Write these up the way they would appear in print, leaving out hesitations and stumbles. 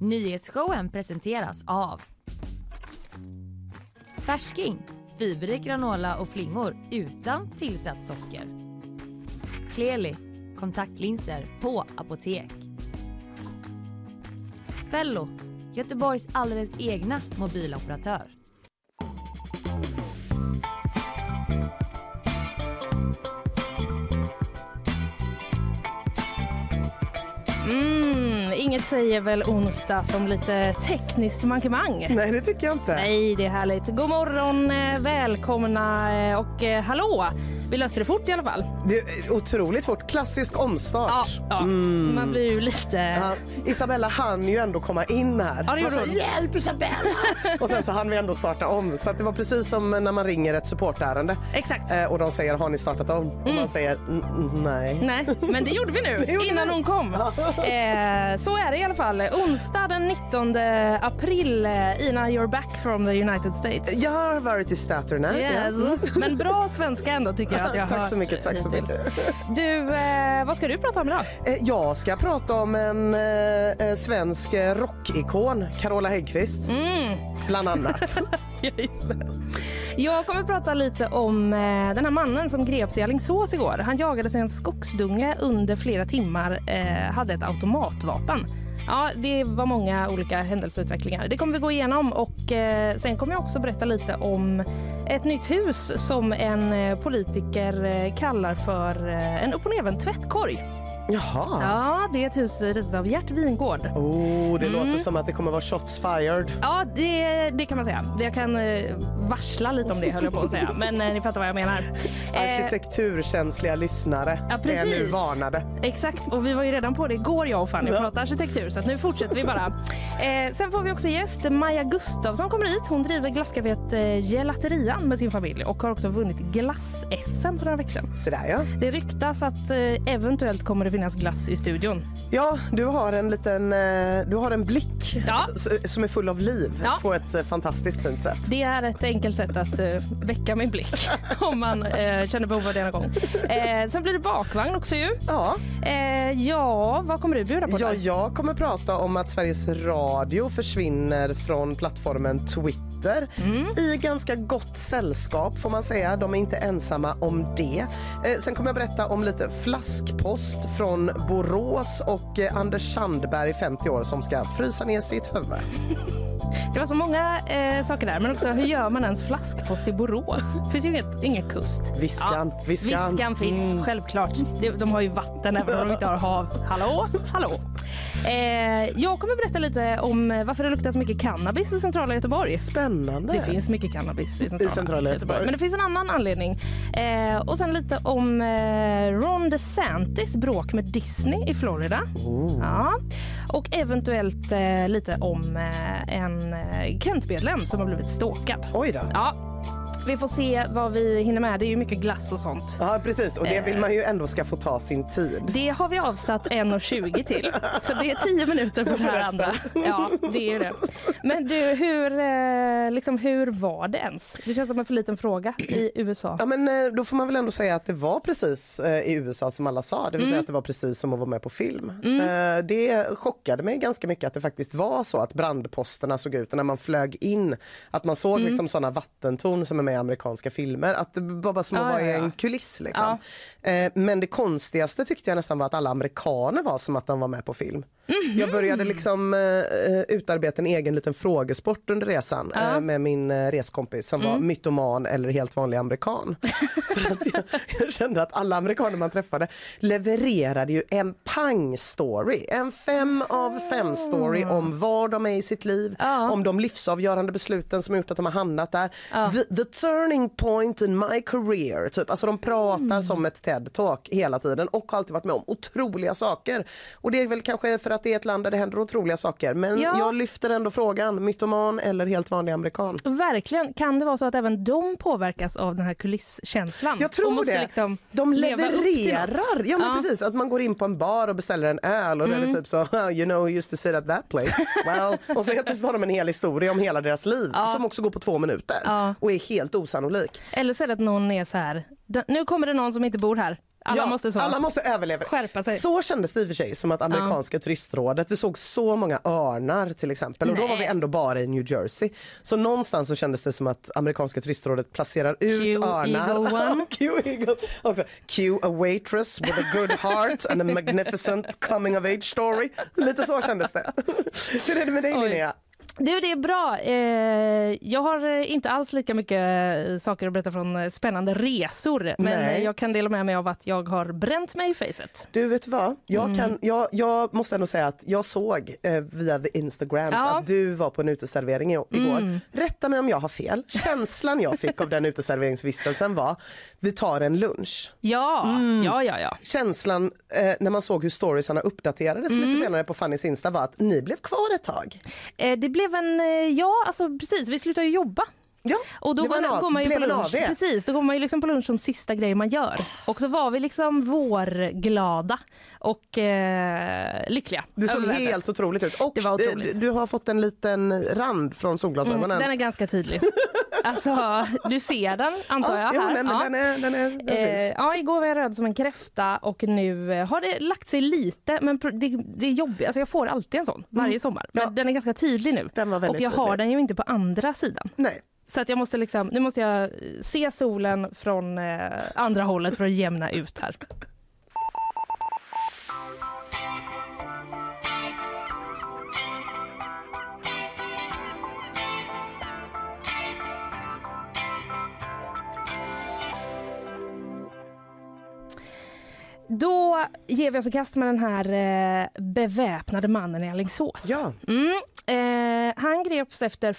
Nyhetsshowen presenteras av färsking, fiberrik granola och flingor utan tillsatt socker. Kleli, kontaktlinser på apotek. Fello, Göteborgs alldeles egna mobiloperatör. Inget säger väl onsdag som lite tekniskt mankemang. Nej, det tycker jag inte. Nej, det är härligt. God morgon, välkomna och hallå. Vi löste det fort i alla fall. Det är otroligt fort. Klassisk omstart. Ja. Mm. Man blir ju lite... Ja. Isabella hann ju ändå komma in här. Ja, det gjorde hon. Hjälp Isabella! Och sen så hann vi ändå starta om. Så att det var precis som när man ringer ett supportärende. Exakt. Och de säger, har ni startat om? Och man säger, nej. Nej, men det gjorde vi nu. Gjorde innan vi. Hon kom. Så är det i alla fall. Onsdag den 19 april. Ina, you're back from the United States. Jag har varit i Staterna. Yes. Mm. Men bra svenska ändå tycker jag. Tack så mycket, tack så mycket. Du, vad ska du prata om idag? Jag ska prata om en svensk rockikon, Carola Häggqvist. Mm. Bland annat. Jag kommer prata lite om den här mannen som greps i Alingsås igår. Han jagades i en skogsdunge under flera timmar, hade ett automatvapen. Ja, det var många olika händelseutvecklingar. Det kommer vi gå igenom och sen kommer jag också berätta lite om ett nytt hus som en politiker kallar för en uppochnedvänd tvättkorg. Jaha. Ja, det är ett hus ritat av Gert Wingårdh. Oh, det låter som att det kommer vara shots fired. Ja, det kan man säga. Jag kan varsla lite om det, höll jag på att säga. Men ni fattar vad jag menar. Arkitekturkänsliga lyssnare. Ja, precis. Är nu varnade. Exakt, och vi var ju redan på det igår, jag och Fanny, och pratade arkitektur. Så att nu fortsätter vi bara. Sen får vi också gäst Maja Gustafsson kommer hit. Hon driver glasscaféet Gelaterian med sin familj och har också vunnit glass-SM för några veckor sedan. Så där, ja. Det ryktas att eventuellt kommer det finnas glass i studion. Ja, du har en liten blick, ja, som är full av liv, ja, på ett fantastiskt fint sätt. Det är ett enkelt sätt att väcka min blick om man känner behov av det någon gång. Sen blir det bakvagn också ju. Ja. Ja, vad kommer du bjuda på? Ja, jag kommer prata om att Sveriges Radio försvinner från plattformen Twitter. Mm. I ganska gott sällskap får man säga. De är inte ensamma om det. Sen kommer jag berätta om lite flaskpost från Borås och Anders Sandberg, 50 år, som ska frysa ner sitt huvud. Det var så många saker där, men också hur gör man ens flaskpost i Borås? Det finns ju ingen kust. Viskan. Ja, Viskan finns, självklart. De har ju vatten även om de inte har hav. Hallå, hallå. Jag kommer berätta lite om varför det luktar så mycket cannabis i centrala Göteborg. Spännande. Det finns mycket cannabis i centrala Göteborg. Men det finns en annan anledning. Och sen lite om Ron DeSantis bråk med Disney i Florida. Oh. Ja. Och eventuellt lite om en Kent-medlem som har blivit stalkad. Oj då. Ja. Vi får se vad vi hinner med. Det är ju mycket glass och sånt. Ja, precis. Och det vill man ju ändå ska få ta sin tid. Det har vi avsatt 1:20 till. Så det är 10 minuter på det här andra. Ja, det är ju det. Men du, hur var det ens? Det känns som en för liten fråga i USA. Ja, men då får man väl ändå säga att det var precis i USA som alla sa. Det vill säga att det var precis som att vara med på film. Mm. Det chockade mig ganska mycket att det faktiskt var så att brandposterna såg ut. Och när man flög in, att man såg liksom sådana vattentorn som är med amerikanska filmer, att det var bara som att vara i en kuliss liksom. Men det konstigaste tyckte jag nästan var att alla amerikaner var som att de var med på film. Mm-hmm. Jag började liksom utarbeta en egen liten frågesport under resan med min reskompis som var mytoman eller helt vanlig amerikan. För att jag kände att alla amerikaner man träffade levererade ju en pang-story, en 5 av 5-story om var de är i sitt liv, om de livsavgörande besluten som gjort att de har hamnat där. The turning point in my career, typ. Alltså de pratar som ett TED-talk hela tiden och har alltid varit med om otroliga saker. Och det är väl kanske för att det är ett land där det händer otroliga saker. Men jag lyfter ändå frågan, mytoman eller helt vanlig amerikan? Verkligen. Kan det vara så att även de påverkas av den här kulisskänslan? Jag tror det. Liksom de levererar. Ja, men precis. Att man går in på en bar och beställer en öl och det är typ så, you know, you used to sit at that place. Well. Och så helt plötsligt har de en hel historia om hela deras liv som också går på 2 minuter. Och är helt osannolik. Eller så är det att någon är så här, nu kommer det någon som inte bor här. Alla måste överleva. Skärpa sig. Så kändes det för sig som att amerikanska turistrådet, vi såg så många örnar till exempel, och då var vi ändå bara i New Jersey. Så någonstans så kändes det som att amerikanska turistrådet placerar ut örnar. Cue a waitress with a good heart and a magnificent coming of age story. Lite så kändes det. Hur är det med dig, Linnea? Du, det är bra. Jag har inte alls lika mycket saker att berätta från spännande resor. Men jag kan dela med mig av att jag har bränt mig i facet. Du, vet vad? Jag måste ändå säga att jag såg via the Instagrams att du var på en uteservering igår. Rätta mig om jag har fel. Känslan jag fick av den uteserveringsvistelsen var: vi tar en lunch. Ja. Känslan när man såg hur storiesarna uppdaterades lite senare på Fannys Insta var att ni blev kvar ett tag. Det blev precis, vi slutade ju jobba. Ja, och då går man ju på lunch. Precis, då går man ju liksom på lunch som sista grej man gör. Och så var vi liksom vårglada och lyckliga. Det såg helt otroligt ut. Och det var otroligt. Du har fått en liten rand från solglasögonen. Den är ganska tydlig. Alltså, du ser den, antar jag. Här. Igår var jag röd som en kräfta och nu har det lagt sig lite, men det är jobbigt. Alltså, jag får alltid en sån varje sommar. Men den är ganska tydlig nu. Den var väldigt tydlig. Och jag har den ju inte på andra sidan. Nej. Så att jag måste liksom, nu måste jag se solen från andra hållet för att jämna ut här. Då ger vi oss i kast med den här beväpnade mannen i Alingsås. Ja. Han greps efter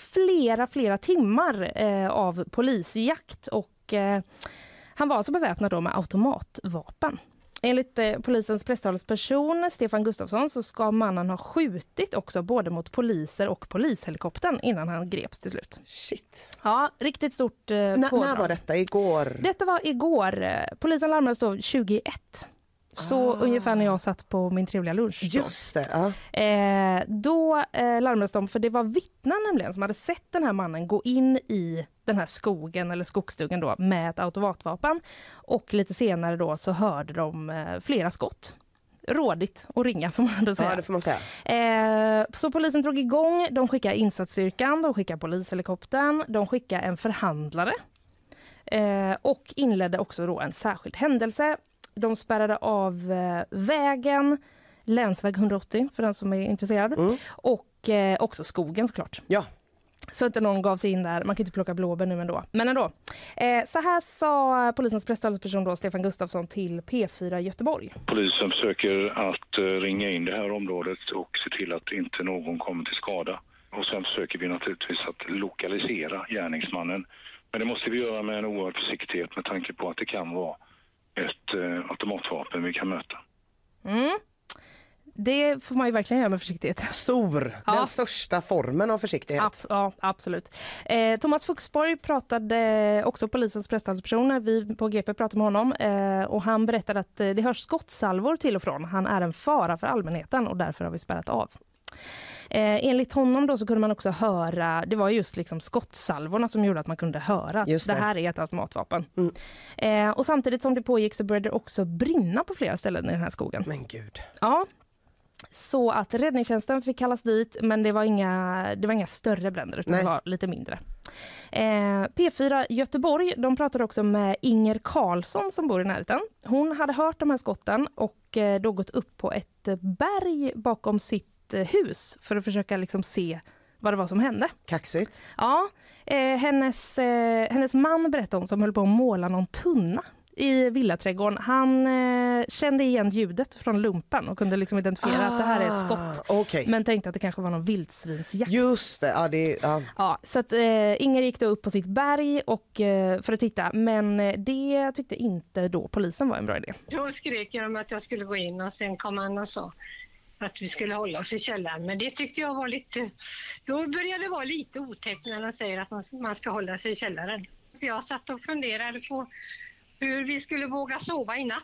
flera timmar av polisjakt och han var så beväpnad då med automatvapen. Enligt polisens presstalesperson Stefan Gustafsson så ska mannen ha skjutit också både mot poliser och polishelikoptern innan han greps till slut. Shit. Ja, riktigt stort pådrag. När var detta? Igår? Detta var igår. Polisen larmades då 21. Så ungefär när jag satt på min trevliga lunch. Just det, Då larmades de, för det var vittnen nämligen som hade sett den här mannen gå in i den här skogen eller skogsstugan då med ett automatvapen. Och lite senare då så hörde de flera skott. Rådigt att ringa, får man då säga. Ja, det får man säga. Så polisen drog igång, de skickade insatsstyrkan, de skickade polishelikoptern, de skickade en förhandlare. Och inledde också då en särskild händelse. De spärrade av vägen, länsväg 180 för den som är intresserad. Och också skogen såklart. Ja. Så inte någon gav sig in där. Man kan inte plocka blåbär nu ändå. Men ändå. Så här sa polisens presstalesperson då, Stefan Gustafsson, till P4 Göteborg. Polisen försöker att ringa in det här området och se till att inte någon kommer till skada. Och sen försöker vi naturligtvis att lokalisera gärningsmannen. Men det måste vi göra med en oerhörd försiktighet med tanke på att det kan vara ett automatvapen vi kan möta. Det får man ju verkligen göra med försiktighet. Den största formen av försiktighet. Absolut. Thomas Fuxborg pratade också, polisens presstalesperson. Vi på GP pratade med honom och han berättade att det hörs skottsalvor till och från. Han är en fara för allmänheten och därför har vi spärrat av. Enligt honom då så kunde man också höra, det var just liksom skottsalvorna som gjorde att man kunde höra att det här är ett automatvapen. Och samtidigt som det pågick så började det också brinna på flera ställen i den här skogen. Men gud. Ja, så att räddningstjänsten fick kallas dit, men det var inga större bränder utan det var lite mindre. P4 Göteborg, de pratade också med Inger Karlsson som bor i närheten. Hon hade hört de här skotten och då gått upp på ett berg bakom sitt hus för att försöka liksom se vad det var som hände. Kaxigt. Ja, hennes man berättade om som höll på att måla någon tunna i villaträdgården. Han kände igen ljudet från lumpen och kunde liksom identifiera att det här är skott. Okay. Men tänkte att det kanske var någon vildsvinsjakt. Just det. Ja, så att Inger gick då upp på sitt berg och, för att titta. Men det tyckte inte då polisen var en bra idé. Då skrek jag om att jag skulle gå in och sen kom han och sa att vi skulle hålla oss i källaren, men det tyckte jag var lite... Då började det vara lite otäckt när de säger att man ska hålla sig i källaren. Jag satt och funderade på hur vi skulle våga sova i natt.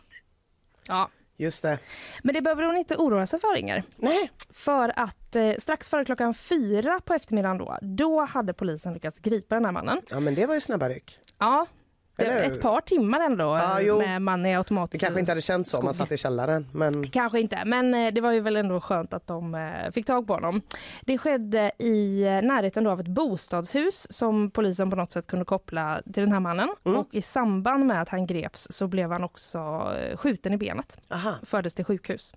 Ja, just det. Men det behöver hon inte oroa sig för, Inger. Nej. För att strax före klockan 4 på eftermiddagen då hade polisen lyckats gripa den här mannen. Ja, men det var ju snabba ryck. Ja, ett par timmar ändå med man i automatisk. Det kanske inte hade känts som man satt i källaren. Men... kanske inte, men det var ju väl ändå skönt att de fick tag på honom. Det skedde i närheten då av ett bostadshus som polisen på något sätt kunde koppla till den här mannen. Mm. Och i samband med att han greps så blev han också skjuten i benet. Aha. Fördes till sjukhus.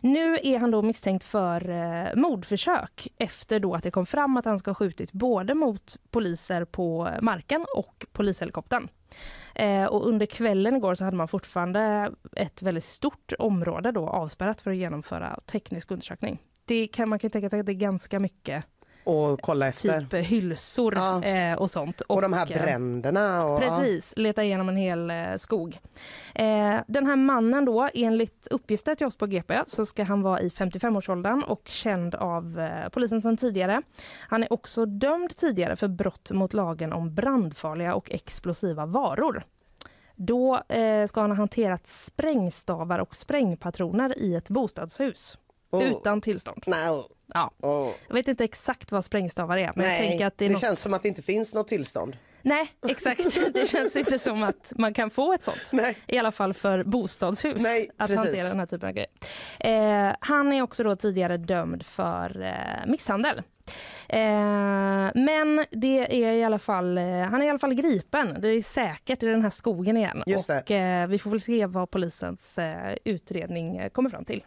Nu är han då misstänkt för mordförsök efter då att det kom fram att han ska ha skjutit både mot poliser på marken och polishelikoptern. Och under kvällen igår så hade man fortfarande ett väldigt stort område då avspärrat för att genomföra teknisk undersökning. Det kan man tänka sig att det är ganska mycket och kolla efter. Typ hylsor och sånt. Och de här bränderna. Och, precis, leta igenom en hel skog. Den här mannen då, enligt uppgifter till oss på GP, så ska han vara i 55-årsåldern och känd av polisen sedan tidigare. Han är också dömd tidigare för brott mot lagen om brandfarliga och explosiva varor. Då ska han ha hanterat sprängstavar och sprängpatroner i ett bostadshus. Oh. Utan tillstånd. No. Ja. Oh. Jag vet inte exakt vad sprängstavar är. Men jag tänker att det känns som att det inte finns något tillstånd. Nej, exakt. Det känns inte som att man kan få ett sånt. Nej. I alla fall för bostadshus. Nej, att precis. Hantera den här typen av grejer. Han är också då tidigare dömd för misshandel. Men det är i alla fall, han är i alla fall gripen. Det är säkert i den här skogen igen. Just det. Och vi får väl se vad polisens utredning kommer fram till.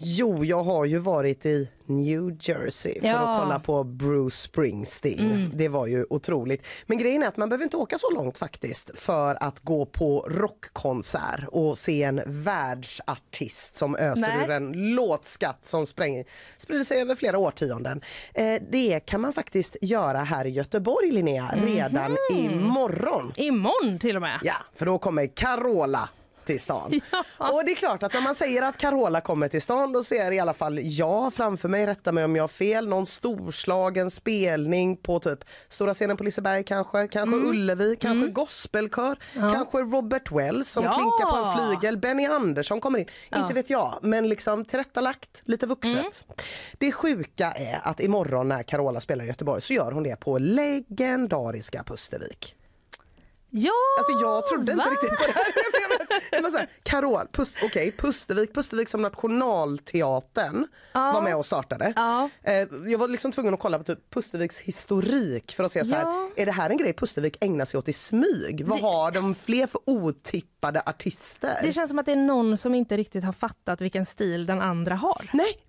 Jo, jag har ju varit i New Jersey för att kolla på Bruce Springsteen. Mm. Det var ju otroligt. Men grejen är att man behöver inte åka så långt faktiskt för att gå på rockkonsert och se en världsartist som öser ur en låtskatt som sprider sig över flera årtionden. Det kan man faktiskt göra här i Göteborg, Linnea, redan imorgon. Imorgon till och med? Ja, för då kommer Carola till stan. Ja. Och det är klart att när man säger att Carola kommer till stan, då ser i alla fall jag framför mig, rätta mig om jag har fel, någon storslagen spelning på typ stora scenen på Liseberg kanske Ullevi, kanske gospelkör, kanske Robert Wells som klinkar på en flygel, Benny Andersson kommer in, inte vet jag, men liksom tillrättalagt, lite vuxet. Det sjuka är att imorgon när Carola spelar i Göteborg så gör hon det på legendariska Pustervik. Ja, alltså jag trodde inte riktigt på det här. Men så här, Pustervik som nationalteatern var med och startade. Jag var liksom tvungen att kolla på typ Pusterviks historik för att se så här, är det här en grej Pustervik ägnar sig åt i smyg? Vad har de fler för otippade artister? Det känns som att det är någon som inte riktigt har fattat vilken stil den andra har. Nej.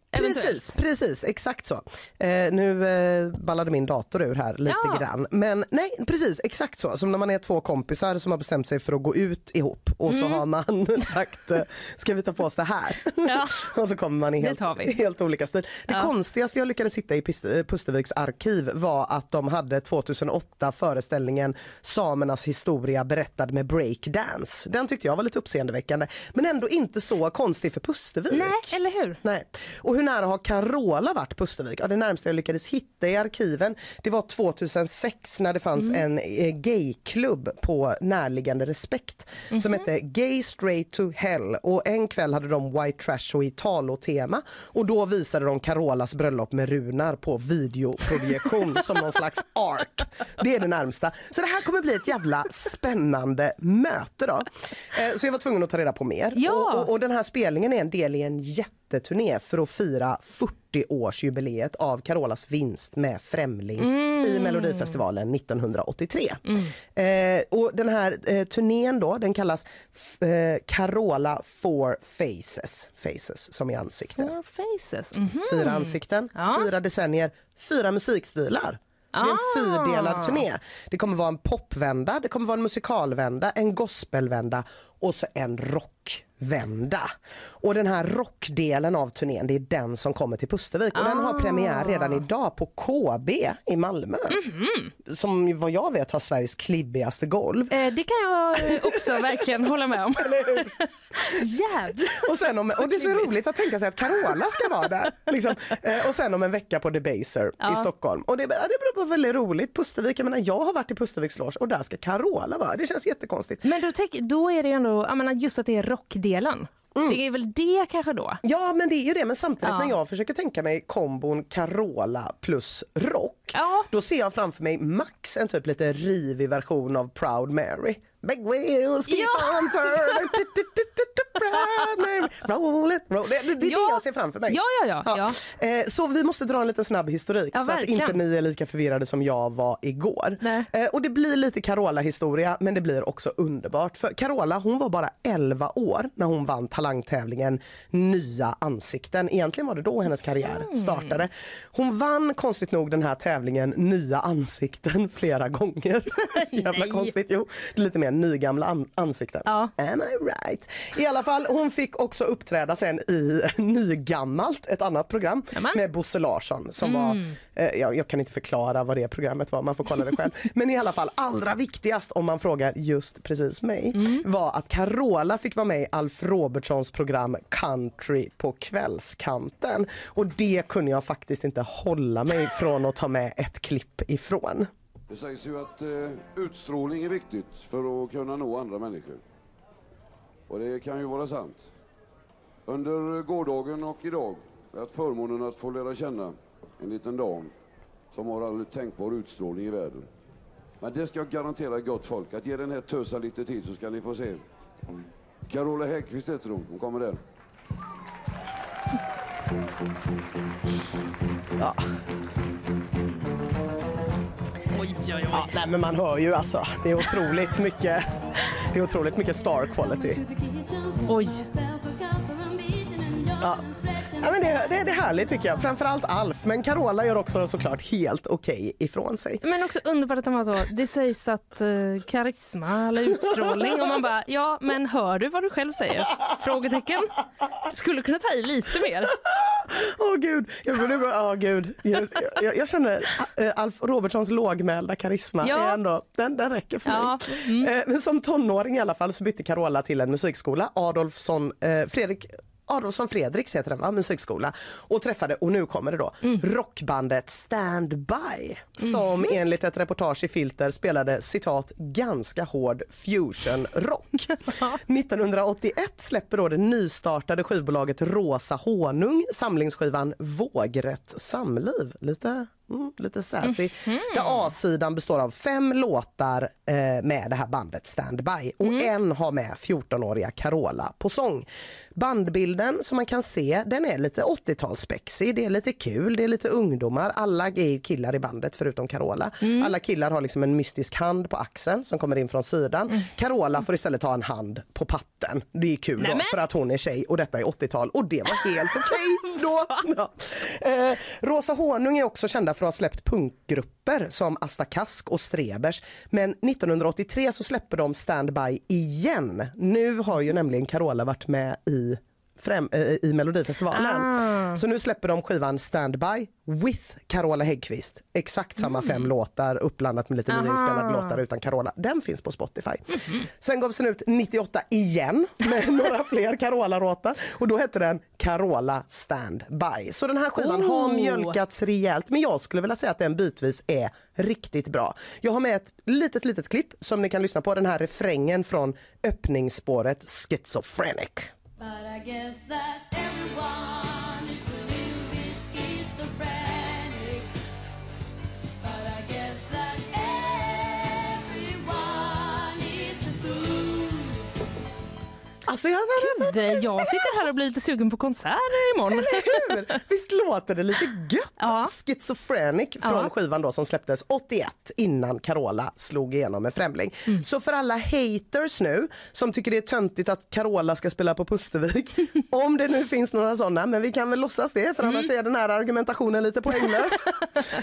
Precis, exakt så. Nu ballade min dator ur här lite grann. Men nej, precis, exakt så. Som när man är två kompisar som har bestämt sig för att gå ut ihop. Och så har man sagt, ska vi ta på oss det här? Och så kommer man i helt olika stil. Det konstigaste jag lyckades hitta i Pusterviks arkiv var att de hade 2008 föreställningen Samernas historia berättad med breakdance. Den tyckte jag var lite uppseendeväckande. Men ändå inte så konstig för Pustervik. Nej, eller hur? Nej. Och hur nära har Carola varit Pustervik? Ja, det närmaste jag lyckades hitta i arkiven, det var 2006 när det fanns en gayklubb på närliggande Respekt som hette Gay Straight to Hell. Och en kväll hade de White Trash och Italo-tema. Och då visade de Carolas bröllop med runar på videoprojektion som någon slags art. Det är det närmsta. Så det här kommer bli ett jävla spännande möte då. Så jag var tvungen att ta reda på mer. Ja. Och den här spelningen är en del i en jätteturné för att fira 40-årsjubileet av Carolas vinst med Främling i Melodifestivalen 1983. Och den här turnén då, den kallas Carola Four Faces. Faces som i ansikten. Four Faces. Fyra ansikten, fyra decennier, fyra musikstilar. Så det är en fyrdelad turné. Det kommer vara en popvända, det kommer vara en musikalvända, en gospelvända och så en rock vända. Och den här rockdelen av turnén, det är den som kommer till Pustervik. Och den har premiär redan idag på KB i Malmö. Mm-hmm. Som vad jag vet har Sveriges klibbigaste golv. Det kan jag också verkligen hålla med om. Jävlar. Och det är så roligt att tänka sig att Carola ska vara där. Liksom. Och sen om en vecka på Debaser i Stockholm. Och det blir väldigt roligt. Pustervik, jag menar, jag har varit i Pusterviks loge och där ska Carola vara. Det känns jättekonstigt. Men då är det ju ändå, jag menar, just att det är rockdelen. Mm. Det är väl det kanske då? Ja, men det är ju det. Men samtidigt när jag försöker tänka mig kombon Carola plus rock, då ser jag framför mig max en typ lite rivig version av Proud Mary. Big wheels keep on turning. Roll it, roll. Det är det jag ser framför mig. Ja. Så vi måste dra en liten snabb historik så verkligen. Att inte ni är lika förvirrade som jag var igår. Och det blir lite Carola-historia, men det blir också underbart. För Carola, hon var bara 11 år när hon vann talangtävlingen Nya ansikten. Egentligen var det då hennes karriär startade. Hon vann konstigt nog den här tävlingen Nya ansikten flera gånger. Jävla konstigt, jo. Lite mer nygamla ansikten. Ja. Am I right? I alla fall, hon fick också uppträda sen i nygammalt, ett annat program med Bosse Larsson som var, jag kan inte förklara vad det programmet var, man får kolla det själv. Men i alla fall, allra viktigast om man frågar just precis mig, var att Carola fick vara med i Alf Robertssons program Country på kvällskanten. Och det kunde jag faktiskt inte hålla mig från att ta med ett klipp ifrån. Det sägs ju att utstrålning är viktigt för att kunna nå andra människor. Och det kan ju vara sant. Under gårdagen och idag är att förmånen att få lära känna en liten dam som har all tänkbar utstrålning i världen. Men det ska jag garantera gott folk, att ge den här tösan lite tid så ska ni få se. Carola Häggqvist heter hon kommer där. Ja. Oj. Ja, nej, men man hör ju alltså, det är otroligt mycket. Det är otroligt mycket star quality. Oj. Ja, men det är härligt tycker jag. Framförallt Alf, men Carola gör också såklart helt okej ifrån sig. Men också underbart att han var så, det sägs att karisma eller utstrålning och man bara, ja men hör du vad du själv säger? Frågetecken. Skulle kunna ta i lite mer. Åh gud, jag känner Alf Robertssons lågmälda karisma är ändå, den räcker för mig. Mm. Men som tonåring i alla fall så bytte Carola till en musikskola, Adolfsson Fredriks heter den, musikskola, och träffade, och nu kommer det då, rockbandet Stand By som enligt ett reportage i Filter spelade, citat, ganska hård fusionrock. 1981 släpper då det nystartade skivbolaget Rosa Honung samlingsskivan Vågrätt samliv, lite sassy. Där A-sidan består av 5 låtar med det här bandet Stand By. Och en har med 14-åriga Carola på sång. Bandbilden som man kan se, den är lite 80-talspexig. Det är lite kul, det är lite ungdomar. Alla är ju killar i bandet förutom Carola. Alla killar har liksom en mystisk hand på axeln som kommer in från sidan. Carola får istället ha en hand på patten. Det är kul då, för att hon är tjej och detta är 80-tal. Och det var helt okej då. Ja. Rosa Honung är också kända för att ha släppt punkgrupper som Asta Kask och Strebers. Men 1983 så släpper de Stand By igen. Nu har ju nämligen Carola varit med i Melodifestivalen. Så nu släpper de skivan Stand By with Carola Häggqvist. Exakt samma 5 låtar uppblandat med lite nyinspelade låtar utan Carola. Den finns på Spotify. Sen gavs den ut 98 igen med några fler Carola-låtar. Och då hette den Carola Stand By. Så den här skivan har mjölkats rejält. Men jag skulle vilja säga att den bitvis är riktigt bra. Jag har med ett litet klipp som ni kan lyssna på. Den här refrängen från öppningsspåret Schizophrenic. But I guess that everyone is a little bit schizophrenic. But I guess that everyone is a fool. Alltså jag sitter här och blir lite sugen på konserter imorgon. Visst låter det lite gött? Ja. Schizophrenic från skivan då som släpptes 81 innan Carola slog igenom med Främling. Så för alla haters nu som tycker det är töntigt att Carola ska spela på Pustervik, om det nu finns några sådana, men vi kan väl låtsas det för annars är den här argumentationen lite poänglös.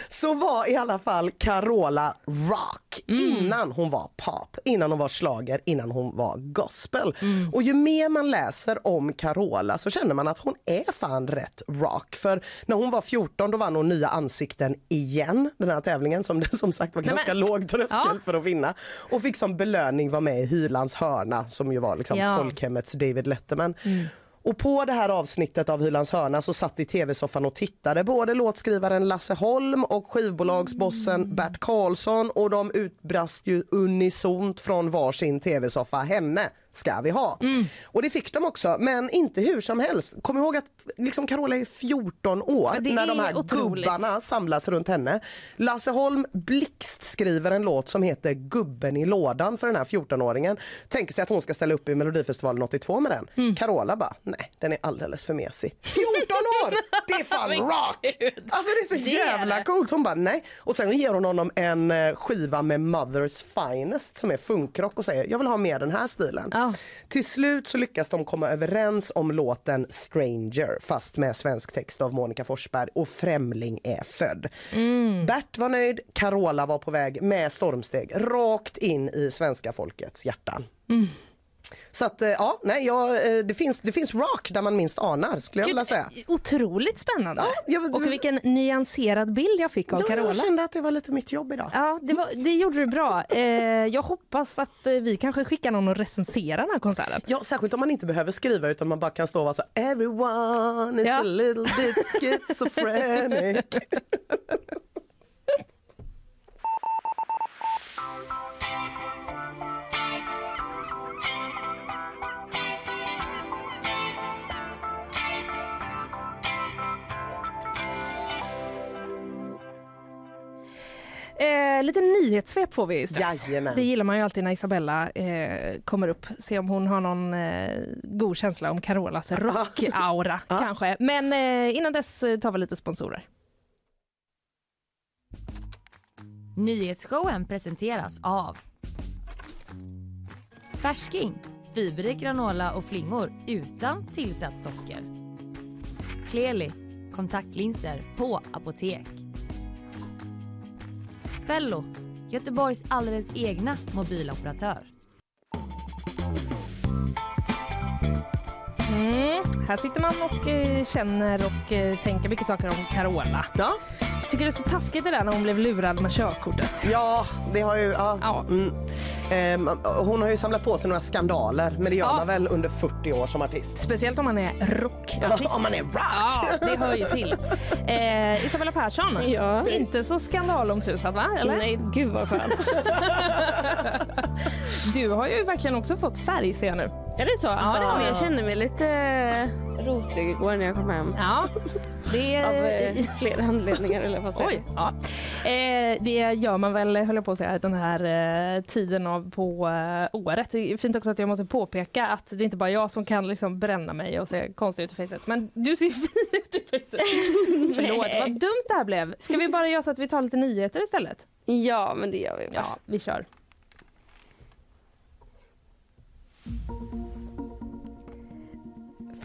Så var i alla fall Carola rock innan hon var pop, innan hon var slager, innan hon var gospel. Och ju mer man läser om Carola så känner man att hon är fan rätt rock. För när hon var 14 då vann hon Nya ansikten igen. Den här tävlingen som det som sagt var ganska låg tröskel för att vinna. Och fick som belöning vara med i Hylands hörna som ju var liksom folkhemmets David Letterman. Mm. Och på det här avsnittet av Hylands hörna så satt i tv-soffan och tittade både låtskrivaren Lasse Holm och skivbolagsbossen Bert Karlsson. Och de utbrast ju unisont från varsin tv-soffa henne. Ska vi ha. Mm. Och det fick de också, men inte hur som helst. Kom ihåg att liksom Carola är 14 år när de här gubbarna samlas runt henne. Lasse Holm blixt skriver en låt som heter Gubben i lådan för den här 14-åringen. Tänker sig att hon ska ställa upp i Melodifestivalen 82 med den. Mm. Carola bara, nej, den är alldeles för mesig. 14 år! Det är fan rock! Alltså det är så jävla coolt. Hon bara, nej. Och sen ger hon honom en skiva med Mother's Finest som är funkrock och säger, jag vill ha med den här stilen. Ja. Till slut så lyckas de komma överens om låten Stranger fast med svensk text av Monica Forsberg och Främling är född. Mm. Bert var nöjd, Carola var på väg med stormsteg rakt in i svenska folkets hjärtan. Mm. Så att, ja, nej, ja, det finns rock där man minst anar, skulle jag vilja säga. Otroligt spännande. Ja, och vilken nyanserad bild jag fick av Carola. Jag kände att det var lite mitt jobb idag. Ja, det gjorde du bra. Jag hoppas att vi kanske skickar någon och recensera den här konserten. Ja, särskilt om man inte behöver skriva utan man bara kan stå och vara så everyone is a little bit schizophrenic. Lite nyhetssvep får vi strax. Jajamän. Det gillar man ju alltid när Isabella kommer upp. Se om hon har någon god känsla om Carolas rockaura kanske. Men innan dess tar vi lite sponsorer. Nyhetsshowen presenteras av Färsking, fiberrik granola och flingor utan tillsatt socker. Kleli, kontaktlinser på apotek. Fello, Göteborgs alldeles egna mobiloperatör. Mm, här sitter man och känner och tänker mycket saker om Carola. Ja. Tycker du det är så taskigt det där när hon blev lurad med körkortet? Ja, det har ju... Ja. Mm. Hon har ju samlat på sig några skandaler, men det gör man väl under 40 år som artist. Speciellt om man är rockartist. Om man är rock! Ja, det hör ju till. Isabella Persson, inte så skandalomsusad va? Eller? Nej, gud vad skönt. Du har ju verkligen också fått färg ser jag nu. Är det så? Ja, jag känner mig lite rosig igår när jag kom hem. Ja, det av flera anledningar eller vad säger. Oj, ja. Det gör man väl, höll jag på att säga, den här tiden av på året. Det är fint också att jag måste påpeka att det är inte bara jag som kan liksom bränna mig och se konstigt ut i fejset. Men du ser fin ut i fejset. Förlåt, vad dumt det här blev. Ska vi bara göra så att vi tar lite nyheter istället? Ja, men det gör vi. Ja, vi kör.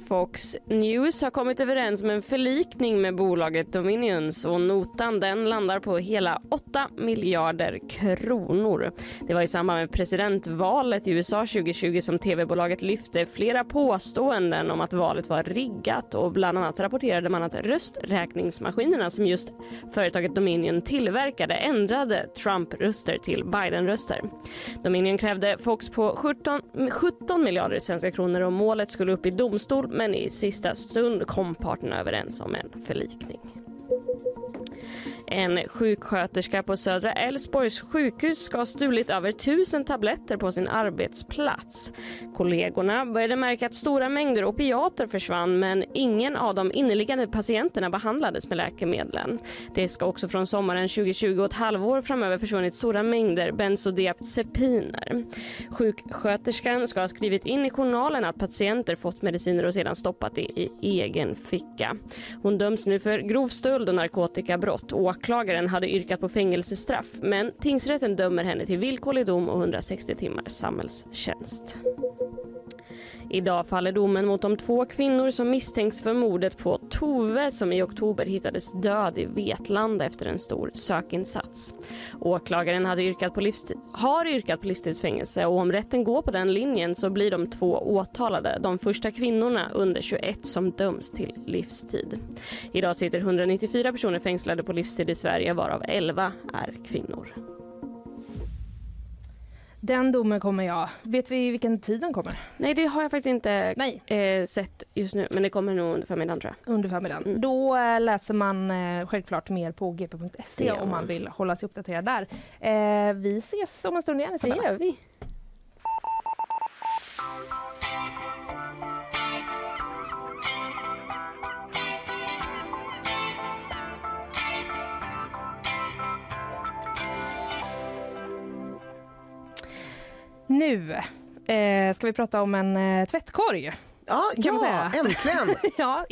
Fox News har kommit överens om en förlikning med bolaget Dominion och notan den landar på hela 8 miljarder kronor. Det var i samband med presidentvalet i USA 2020 som tv-bolaget lyfte flera påståenden om att valet var riggat och bland annat rapporterade man att rösträkningsmaskinerna som just företaget Dominion tillverkade ändrade Trump-röster till Biden-röster. Dominion krävde Fox på 17 miljarder svenska kronor och målet skulle upp i domstol. Men i sista stund kom parterna överens om en förlikning. En sjuksköterska på Södra Älvsborgs sjukhus ska ha stulit över 1000 tabletter på sin arbetsplats. Kollegorna började märka att stora mängder opiater försvann men ingen av de inneliggande patienterna behandlades med läkemedlen. Det ska också från sommaren 2020 och ett halvår framöver försvunnit stora mängder benzodiazepiner. Sjuksköterskan ska ha skrivit in i journalen att patienter fått mediciner och sedan stoppat det i egen ficka. Hon döms nu för grov stöld och narkotikabrott. Åklagaren hade yrkat på fängelsestraff men tingsrätten dömer henne till villkorlig dom och 160 timmar samhällstjänst. Idag faller domen mot de två kvinnor som misstänks för mordet på Tove, som i oktober hittades död i Vetlanda efter en stor sökinsats. Åklagaren har yrkat på livstidsfängelse, och om rätten går på den linjen så blir de två åtalade, de första kvinnorna under 21 som döms till livstid. Idag sitter 194 personer fängslade på livstid i Sverige, varav 11 är kvinnor. Den domen kommer jag. Vet vi vilken tid den kommer? Nej, det har jag faktiskt inte sett just nu. Men det kommer nog under förmiddagen, tror jag. Under förmiddagen. Mm. Då läser man självklart mer på gp.se om man vill hålla sig uppdaterad där. Vi ses om en stund igen. Så gör vi. Nu ska vi prata om en tvättkorg. Ja, äntligen! Ja,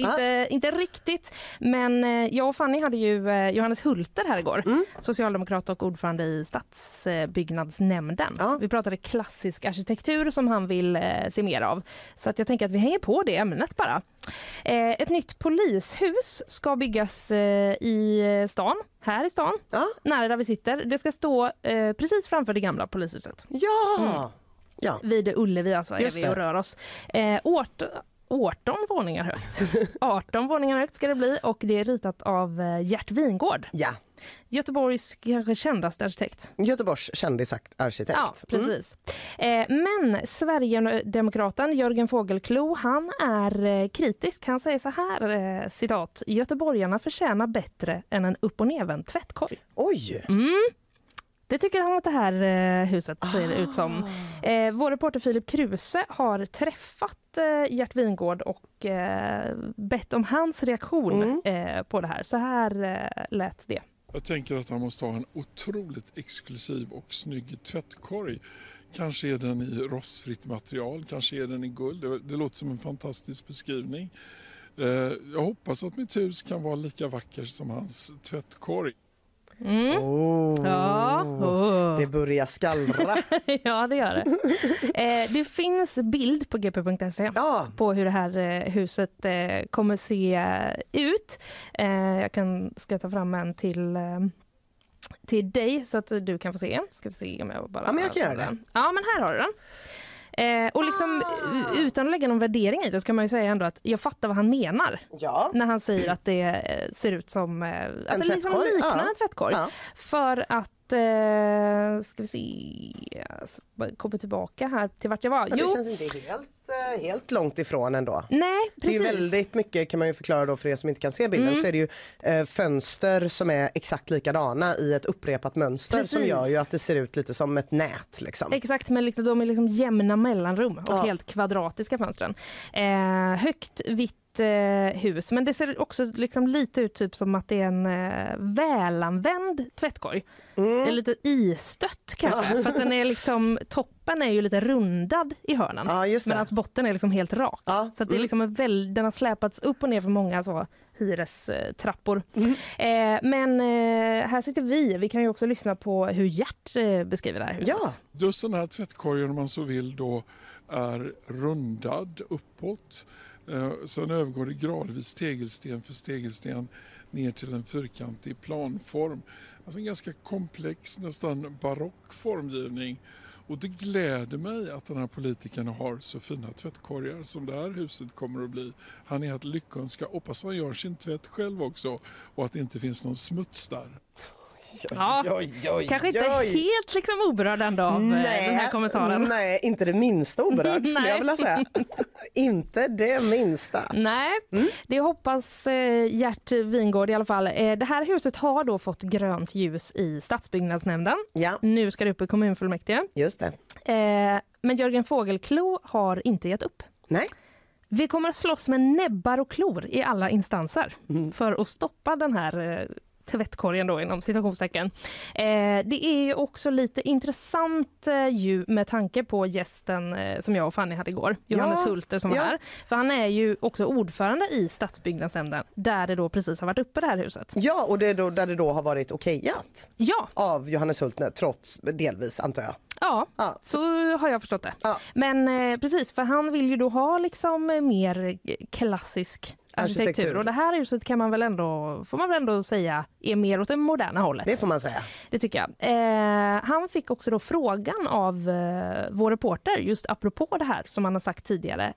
inte riktigt. Men jag och Fanny hade ju Johannes Hulter här igår. Mm. Socialdemokrat och ordförande i stadsbyggnadsnämnden. Ja. Vi pratade klassisk arkitektur som han vill se mer av. Så att jag tänker att vi hänger på det ämnet bara. Ett nytt polishus ska byggas i stan. Här i stan. Ja. Nära där vi sitter. Det ska stå precis framför det gamla polishuset. Ja! Mm. Ja. Vid Ullevi, alltså, är vi och rör oss. 18 våningar högt. 18 våningar högt ska det bli, och det är ritat av Gert Wingårdh. Ja. Göteborgs kändaste arkitekt. Göteborgs kändisarkitekt. Ja, precis. Men Sverigedemokraten Jörgen Fogelklou, han är kritisk. Han säger så här, citat: "Göteborgarna förtjänar bättre än en upp- och nedvänd tvättkorg." Oj! Mm. Det tycker han att det här huset ser ut som. Vår reporter Filip Kruse har träffat Gert Wingårdh och bett om hans reaktion på det här. Så här lät det. Jag tänker att han måste ha en otroligt exklusiv och snygg tvättkorg. Kanske är den i rostfritt material, kanske är den i guld. Det låter som en fantastisk beskrivning. Jag hoppas att mitt hus kan vara lika vacker som hans tvättkorg. Mm. Oh. Ja. Oh. Det börjar skallra. Ja, det gör det. Det finns bild på gp.se på hur det här huset kommer se ut. Jag ska ta fram en till dig så att du kan få se. Ska vi se om jag bara... Ja, men jag kan göra den. Ja, men här har du den. Och utan att lägga någon värdering i det så kan man ju säga ändå att jag fattar vad han menar. Ja. När han säger att det ser ut som att det liksom liknar en tvättkorg. Ja. För att, ska vi se, jag kommer tillbaka här till vart jag var. Ja, det känns inte helt långt ifrån ändå. Nej, precis. Det är ju väldigt mycket, kan man ju förklara då för er som inte kan se bilden, så är det ju fönster som är exakt likadana i ett upprepat mönster, som gör ju att det ser ut lite som ett nät. Liksom. Exakt, men de är jämna mellanrum och helt kvadratiska fönstren. Högt vitt hus, men det ser också lite ut som att det är en välanvänd tvättkorg. Mm. Det är lite istött kanske, för att den är toppen är ju lite rundad i hörnan, medan botten är helt rak. Ja. Så att det är den har släpats upp och ner för många hyrestrappor. Men här sitter vi. Vi kan ju också lyssna på hur Gert beskriver det här huset. Ja. Just den här tvättkorgen, om man så vill då, är rundad uppåt. Sen övergår det gradvis tegelsten för tegelsten ner till en fyrkantig planform. Alltså en ganska komplex, nästan barock formgivning. Och det gläder mig att den här politikern har så fina tvättkorgar som det här huset kommer att bli. Han är att lyckönska. Hoppas han gör sin tvätt själv också och att det inte finns någon smuts där. Ja, kanske inte helt oberörd ändå av den här kommentaren. Nej, inte det minsta oberörd skulle jag vilja säga. Inte det minsta. Nej, det hoppas Gert Wingårdh i alla fall. Det här huset har då fått grönt ljus i stadsbyggnadsnämnden. Ja. Nu ska det upp i kommunfullmäktige. Just det. Men Jörgen Fogelklou har inte gett upp. Nej. Vi kommer att slåss med näbbar och klor i alla instanser för att stoppa den här tvättkorgen då, inom citationstecken. Det är ju också lite intressant med tanke på gästen som jag och Fanny hade igår, Johannes Hulter, som var här. För han är ju också ordförande i stadsbyggnadsnämnden, där det då precis har varit uppe det här huset. Ja, och där det då har varit okejat av Johannes Hulter, trots delvis, antar jag. Ja, så har jag förstått det. Ja. Men precis, för han vill ju då ha liksom mer klassisk arkitektur. Och det här huset kan man väl ändå, får man väl ändå säga, är mer åt det moderna hållet. Det får man säga. Det tycker jag. Han fick också då frågan av vår reporter, just apropå det här som han har sagt tidigare,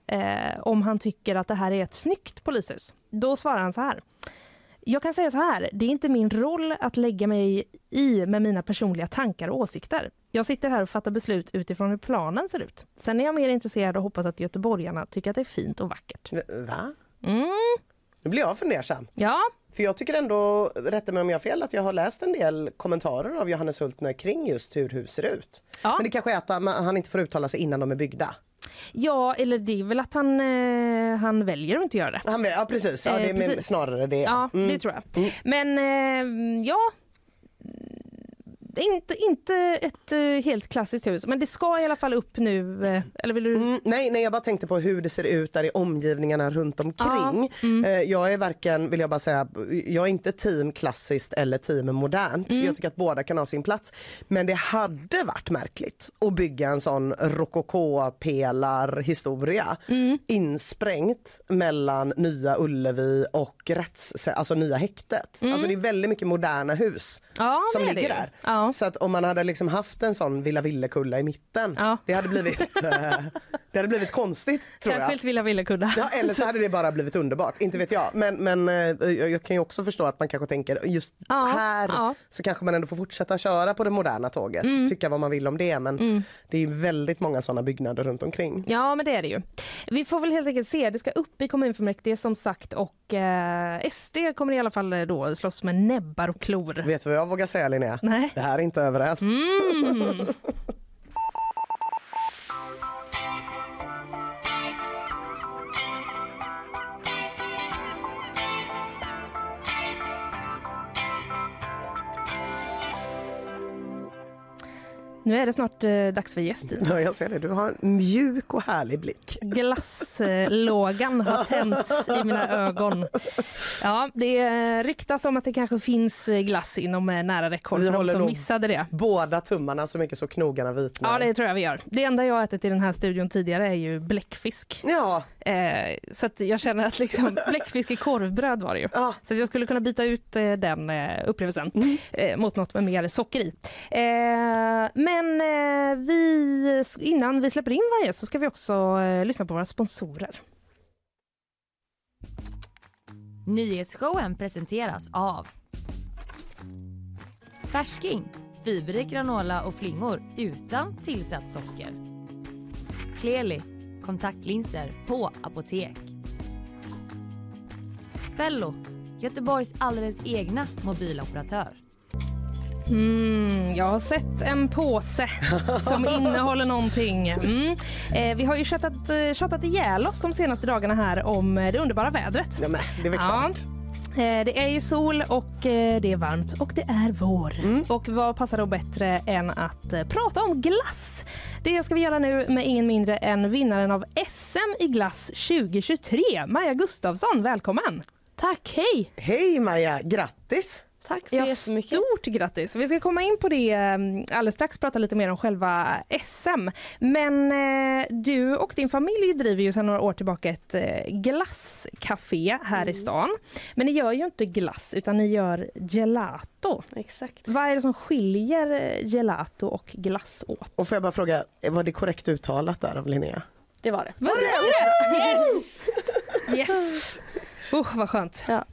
om han tycker att det här är ett snyggt polishus. Då svarar han så här. Jag kan säga så här, det är inte min roll att lägga mig i med mina personliga tankar och åsikter. Jag sitter här och fattar beslut utifrån hur planen ser ut. Sen är jag mer intresserad och hoppas att göteborgarna tycker att det är fint och vackert. Va? Mm. Nu blir jag fundersam. Ja. För jag tycker ändå, rätta mig om jag har fel, att jag har läst en del kommentarer av Johannes Hulter kring just hur hus ser ut. Ja. Men det kanske är att han inte får uttala sig innan de är byggda. Ja, eller det är väl att han väljer att inte göra det. Ja, precis. Ja, det är precis. Snarare det. Ja, det tror jag. Mm. Men ja... Inte ett helt klassiskt hus, men det ska i alla fall upp nu, eller vill du... nej, jag bara tänkte på hur det ser ut där i omgivningarna runt omkring. Ah, jag är varken, vill jag bara säga, jag är inte team klassiskt eller team modernt. Mm. Jag tycker att båda kan ha sin plats, men det hade varit märkligt att bygga en sån rokoko-pelar-historia insprängt mellan nya Ullevi och alltså nya häktet. Mm. Alltså det är väldigt mycket moderna hus som ligger där. Ja. Så att om man hade liksom haft en sån Villa-Villekulla i mitten, det hade blivit konstigt, tror jag. Särskilt Villa-Villekulla. Ja, eller så hade det bara blivit underbart, inte vet jag. Men jag kan ju också förstå att man kanske tänker just här så kanske man ändå får fortsätta köra på det moderna tåget. Tycka vad man vill om det, men det är ju väldigt många sådana byggnader runt omkring. Ja, men det är det ju. Vi får väl helt enkelt se, det ska upp i kommunfullmäktige som sagt, och SD kommer i alla fall då slåss med näbbar och klor. Vet du vad jag vågar säga, Linnea? Nej. Det här är inte överallt. Mm. Nu är det snart dags för gäst. Ja, jag ser det. Du har en mjuk och härlig blick. Glasslågan har tänts i mina ögon. Ja, det ryktas om att det kanske finns glass inom nära räckhåll. Vi håller som missade det. Båda tummarna så mycket så knogarna vitnar. Ja, det tror jag vi gör. Det enda jag ätit i den här studion tidigare är ju bläckfisk. Ja. Så att jag känner att liksom bläckfisk i korvbröd var det ju. Ja. Så att jag skulle kunna byta ut den upplevelsen mot något med mer socker i. Men innan vi släpper in varje så ska vi också lyssna på våra sponsorer. Nyhetsshowen presenteras av Färsking, fiberrik granola och flingor utan tillsatt socker. Kleli, kontaktlinser på apotek. Fello, Göteborgs alldeles egna mobiloperatör. Jag har sett en påse som innehåller någonting. Vi har ju tjatat ihjäl oss de senaste dagarna här om det underbara vädret. Ja, men det är väl klart. Det är ju sol och det är varmt och det är vår. Och vad passar då bättre än att prata om glass? Det ska vi göra nu med ingen mindre än vinnaren av SM i glass 2023, Maja Gustafsson. Välkommen! Tack, hej! Hej Maja, grattis! Tack så jättemycket. Stort grattis. Vi ska komma in på det alldeles strax, prata lite mer om själva SM. Men du och din familj driver ju sedan några år tillbaka ett glasscafé här i stan. Men ni gör ju inte glass utan ni gör gelato. Exakt. Vad är det som skiljer gelato och glass åt? Och får jag bara fråga, var det korrekt uttalat där av Linnea? Det var det. Var det? Yes! Yes! Vad skönt. Ja.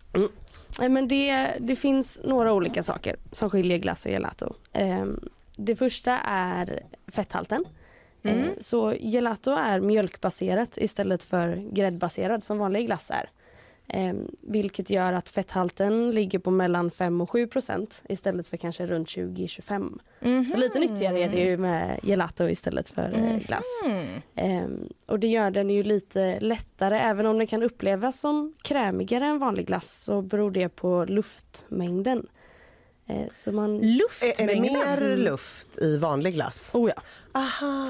Men det finns några olika saker som skiljer glass och gelato. Det första är fetthalten. Så gelato är mjölkbaserat istället för gräddbaserad som vanlig glass är. Vilket gör att fetthalten ligger på mellan 5% och 7% istället för kanske runt 20-25%. Så lite nyttigare är det ju med gelato istället för glass. Och det gör den ju lite lättare, även om den kan upplevas som krämigare än vanlig glass så beror det på luftmängden. Så man... Luftmängden? Är det mer luft i vanlig glass? Oh ja. Aha.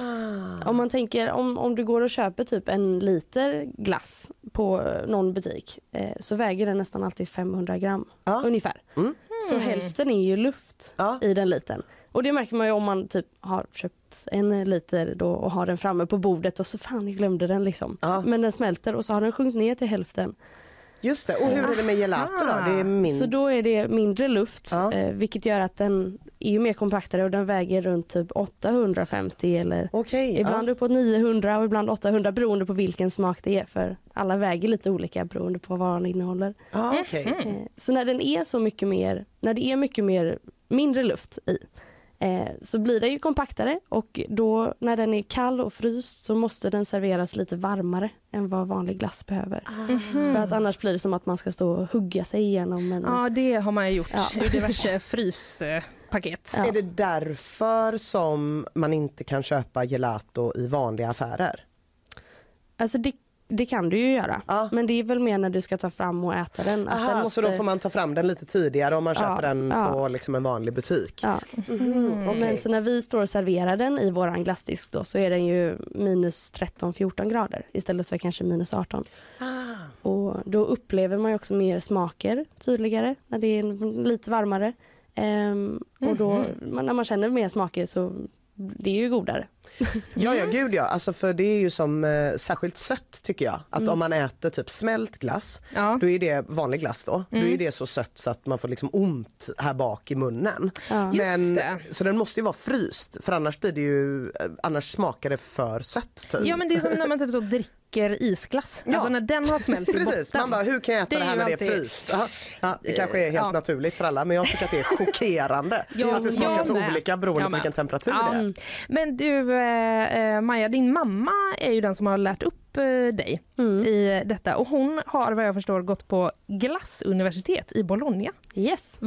Om man tänker, om du går och köper typ 1 liter glass på någon butik så väger den nästan alltid 500 gram ungefär. Så hälften är ju luft i den liten. Och det märker man ju om man typ har köpt en liter då och har den framme på bordet och så fan jag glömde den liksom. Ja. Men den smälter och så har den sjunkit ner till hälften. Just det, och hur är det med gelato då? Det är så då är det mindre luft, ja. Vilket gör att den är ju mer kompaktare och den väger runt typ 850 eller ibland uppåt 900 och ibland 800 beroende på vilken smak det är, för alla väger lite olika beroende på vad den innehåller. Ah, okay. Så när den är så mycket mer, när det är mycket mer mindre luft i så blir den ju kompaktare, och då när den är kall och fryst så måste den serveras lite varmare än vad vanlig glass behöver. Mm-hmm. För att annars blir det som att man ska stå och hugga sig igenom. En... Ja, det har man ju gjort i diverse fryspaket. Ja. Är det därför som man inte kan köpa gelato i vanliga affärer? Alltså det kan du ju göra. Ja. Men det är väl mer när du ska ta fram och äta den. Att den måste... Så då får man ta fram den lite tidigare om man köper den på liksom en vanlig butik. Ja. Mm. Okay. Men så när vi står och serverar den i våran glassdisk då, så är den ju minus 13-14 grader istället för kanske minus 18. Och då upplever man ju också mer smaker tydligare när det är lite varmare. Och då när man känner mer smaker så... Det är ju godare. Ja, gud ja. Alltså för det är ju som särskilt sött tycker jag. Att om man äter typ smält glass, då är det vanlig glass då. Då är det så sött så att man får liksom ont här bak i munnen. Ja. Så den måste ju vara fryst. För annars blir det ju, annars smakar det för sött typ. Ja, men det är som när man typ så dricker isglass. Ja. Alltså när den har smält i botten. Precis, man bara hur kan jag äta det här när alltid... det är fryst? Ja, det kanske är helt naturligt för alla. Men jag tycker att det är chockerande att det smakar så olika beroende på vilken temperatur det är. Men du Maja, din mamma är ju den som har lärt upp dig i detta, och hon har vad jag förstår gått på glassuniversitet i Bologna. Yes.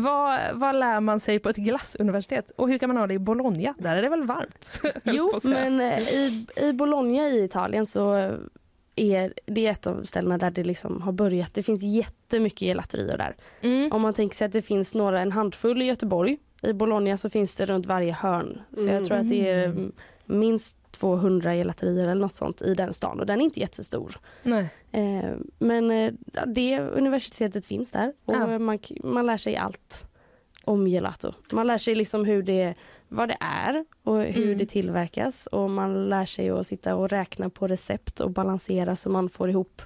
Vad lär man sig på ett glassuniversitet, och hur kan man ha det i Bologna? Där är det väl varmt? Jo, men i Bologna i Italien så är det ett av ställena där det liksom har börjat. Det finns jättemycket gelaterier där. Om man tänker sig att det finns en handfull i Göteborg, i Bologna så finns det runt varje hörn. Så jag tror att det är minst 200 gelaterier eller något sånt i den stan. Och den är inte jättestor. Nej. Men det universitetet finns där. Och man lär sig allt om gelato. Man lär sig liksom vad det är och hur det tillverkas. Och man lär sig att sitta och räkna på recept och balansera så man får ihop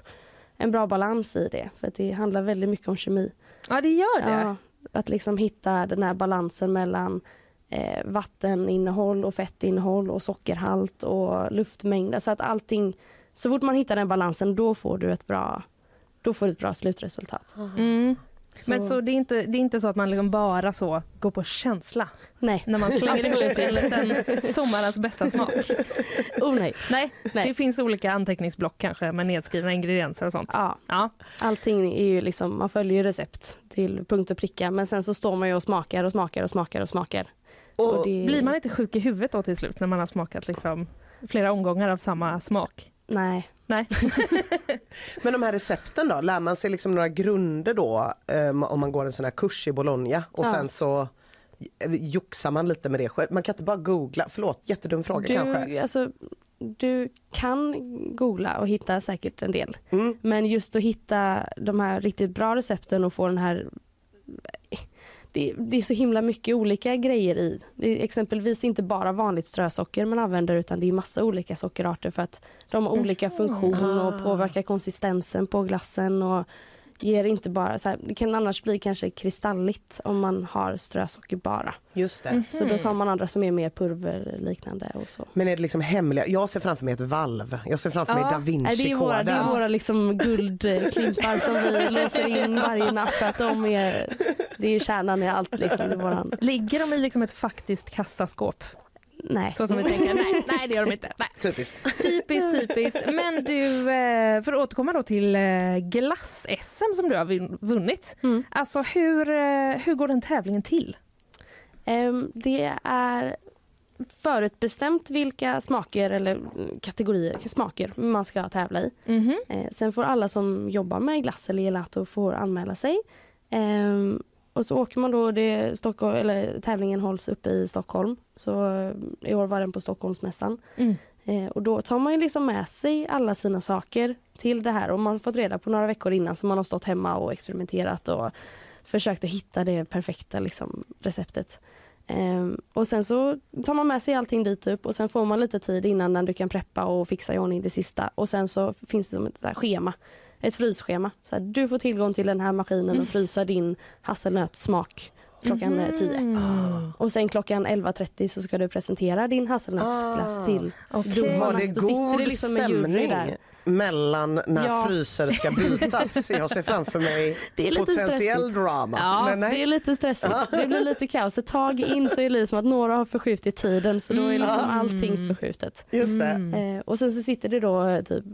en bra balans i det. För att det handlar väldigt mycket om kemi. Ja, det gör det. Ja. Att liksom hitta den här balansen mellan vatteninnehåll och fettinnehåll och sockerhalt och luftmängd. Så att allting, så fort man hittar den balansen, då får du ett bra slutresultat. Mm. Men så det är inte så att man liksom bara så går på känsla. Nej. När man slänger ut en liten sommarens bästa smak. Nej. Det finns olika anteckningsblock kanske med nedskrivna ingredienser och sånt. Ja. Allting är ju liksom, man följer recept till punkt och pricka, men sen så står man ju och smakar. Och det... Blir man inte sjuk i huvudet då till slut när man har smakat liksom flera omgångar av samma smak? Nej. Men de här recepten då, lär man sig liksom några grunder då om man går en sån här kurs i Bologna och sen så joxar man lite med det själv. Man kan inte bara googla, förlåt, jättedum fråga kanske. Alltså, du kan googla och hitta säkert en del. Men just att hitta de här riktigt bra recepten och få den här... Det är så himla mycket olika grejer i. Det är exempelvis inte bara vanligt strösocker man använder, utan det är massa olika sockerarter för att de har olika funktioner och påverkar konsistensen på glassen och ger inte bara så här, det kan annars bli kanske kristalligt om man har strösocker bara. Just det. Så då tar man andra som är mer pulverliknande och så. Men är det liksom hemliga? Jag ser framför mig ett valv. Jag ser framför mig Da Vinci-koden. Det är våra liksom guldklimpar som vi låser in varje natt, att det är kärnan i allt liksom i våran. Ligger de i liksom ett faktiskt kassaskåp? Nej. Så som vi tänker, nej det gör de inte. Nej. Typiskt. Men du, för att återkomma då till glass-SM som du har vunnit. Alltså hur går den tävlingen till? Det är förutbestämt vilka smaker eller kategorier smaker man ska tävla i. Sen får alla som jobbar med glass eller gelato får anmäla sig. Och så åker man då, tävlingen hålls uppe i Stockholm. Så i år var den på Stockholmsmässan. Och då tar man ju liksom med sig alla sina saker till det här. Och man har fått reda på några veckor innan, så man har stått hemma och experimenterat och försökt att hitta det perfekta liksom, receptet. Och sen så tar man med sig allting dit upp och sen får man lite tid innan den du kan preppa och fixa i ordning det sista. Och sen så finns det som ett så här schema, ett frysschema. Så här, du får tillgång till den här maskinen och frysa din hasselnötssmak klockan 10. Och sen klockan 11.30 så ska du presentera din hasselnötsglass till domarna. Var det god liksom stämning där mellan när fryser ska bytas? Jag ser framför mig det är lite potentiell stressigt. Drama. Ja, men nej. Det är lite stressigt. Det blir lite kaos. Ett tag in så är det liksom att några har förskjutit tiden, så då är liksom allting förskjutet. Just det. Och sen så sitter det då typ,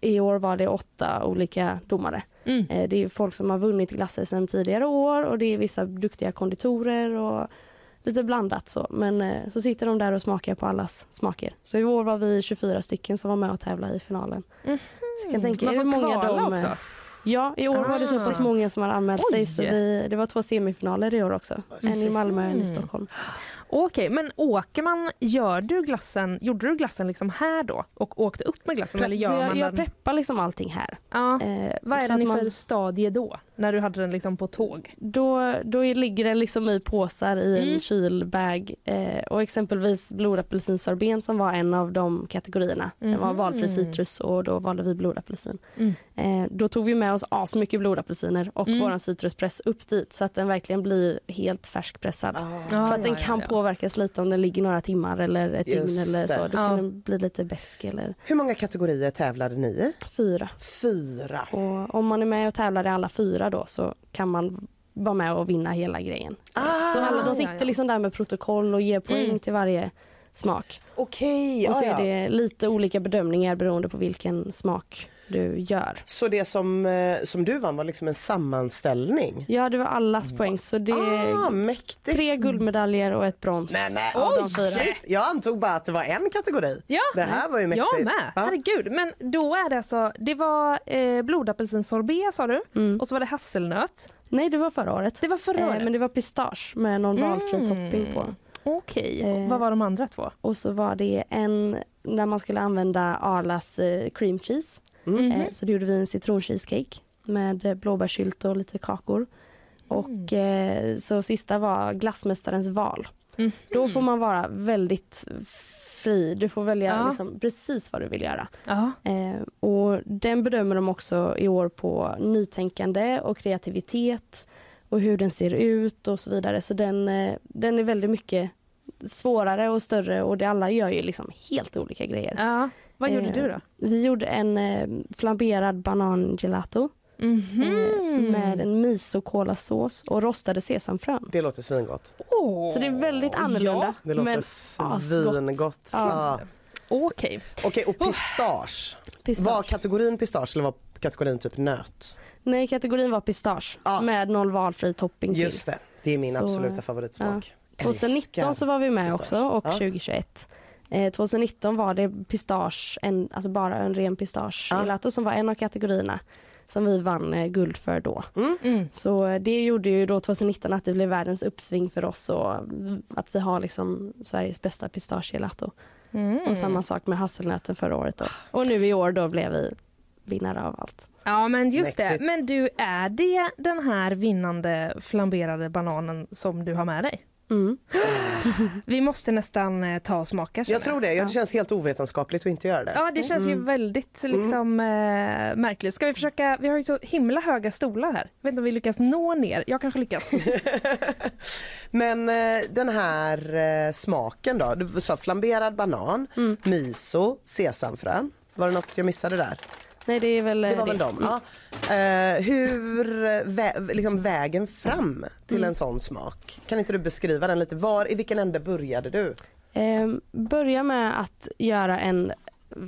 i år var det 8 olika domare. Det är folk som har vunnit glasser sedan tidigare år och det är vissa duktiga konditorer och lite blandat så. Men så sitter de där och smakar på allas smaker. Så i år var vi 24 stycken som var med och tävlade i finalen. Så jag kan tänka hur många de... Också. Ja, i år var det så pass många som har anmält sig så det var 2 semifinaler i år också. En i Malmö och en i Stockholm. Okej, men åker man, gjorde du glassen liksom här då? Och åkte upp med glassen? Eller gör man jag preppar liksom allting här. Ja. Vad är den i för stadie då? När du hade den liksom på tåg? Då ligger den liksom i påsar i en kylbag. Och exempelvis blodapelsinsorben som var en av de kategorierna. Det var valfri citrus och då valde vi blodapelsin. Då tog vi med oss asmycket blodapelsiner och våran citruspress upp dit så att den verkligen blir helt färskpressad. För att den kan påverkas lite om den ligger några timmar eller ett dygn eller så. Då kan den bli lite bäsk. Eller... Hur många kategorier tävlade ni i? 4. 4. Och om man är med och tävlar i alla 4 då så kan man vara med och vinna hela grejen. Så alla de sitter liksom där med protokoll och ger poäng till varje smak. Okej. Och så är det lite olika bedömningar beroende på vilken smak du gör. Så det som du vann var liksom en sammanställning? Ja, det var allas poäng. Så det mäktigt. 3 guldmedaljer och ett brons. Nej. Jag antog bara att det var en kategori. Ja. Det här var ju mäktigt. Jag med. Ja. Herregud. Men då är det alltså, det var blodapelsinsorbet sa du. Och så var det hasselnöt. Nej, det var förra året. Det var förra året. Men det var pistage med någon valfri topping på. Okej. Vad var de andra 2? Och så var det en där man skulle använda Arlas cream cheese. Så då gjorde vi en citroncheesecake med blåbärsylta och lite kakor. Och så sista var glassmästarens val. Då får man vara väldigt fri. Du får välja liksom precis vad du vill göra. Och den bedömer de också i år på nytänkande och kreativitet och hur den ser ut och så vidare. Så den är väldigt mycket svårare och större och det alla gör ju liksom helt olika grejer. Vad gjorde du då? Vi gjorde en flamberad banangelato med en miso-kolasås och rostade sesamfrön. Det låter svingott. Så det är väldigt annorlunda. Det låter svingott. Ja. Okej, och pistage. Var kategorin pistage eller var kategorin typ nöt? Nej, kategorin var pistage med någon valfri topping till. Just det, det är min absoluta favoritsmak. 2019 så var vi med också och 2021. 2019 var det pistage, alltså bara en ren pistage gelato som var en av kategorierna som vi vann guld för då. Så det gjorde ju då 2019 att det blev världens uppsving för oss och att vi har liksom Sveriges bästa pistage gelato. Och samma sak med hasselnöten förra året då. Och nu i år då blev vi vinnare av allt. Ja, men just mäktigt. Det. Men du, är det den här vinnande flamberade bananen som du har med dig? Vi måste nästan ta och smaka. Jag tror det. Det känns helt ovetenskapligt att inte göra det. Ja, det känns ju väldigt liksom, märkligt. Ska vi försöka? Vi har ju så himla höga stolar här. Jag vet inte om vi lyckas nå ner. Jag kanske lyckas. Men den här smaken då. Du sa flamberad banan, miso, sesamfrön. Var det något jag missade där? Nej, det är väl det. Var väl dem. Hur liksom vägen fram till en sån smak? Kan inte du beskriva den lite? I vilken ände började du? Börja med att göra en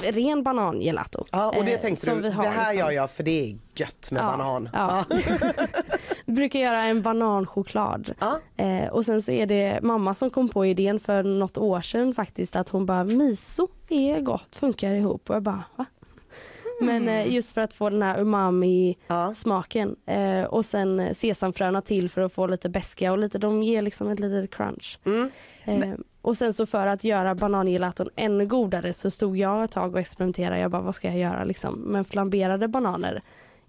ren banangelato. Och det tänkte du, det här gör jag för det är gött med banan. Brukar göra en bananchoklad. Och sen så är det mamma som kom på idén för något år sedan faktiskt, att hon bara, miso är gott, funkar ihop. Och jag bara, va? Men just för att få den här umami-smaken. Och sen sesamfröna till för att få lite beska och lite, de ger liksom ett litet crunch. Och sen så för att göra banangelaton ännu godare så stod jag ett tag och experimenterade. Jag bara, vad ska jag göra liksom? Men flamberade bananer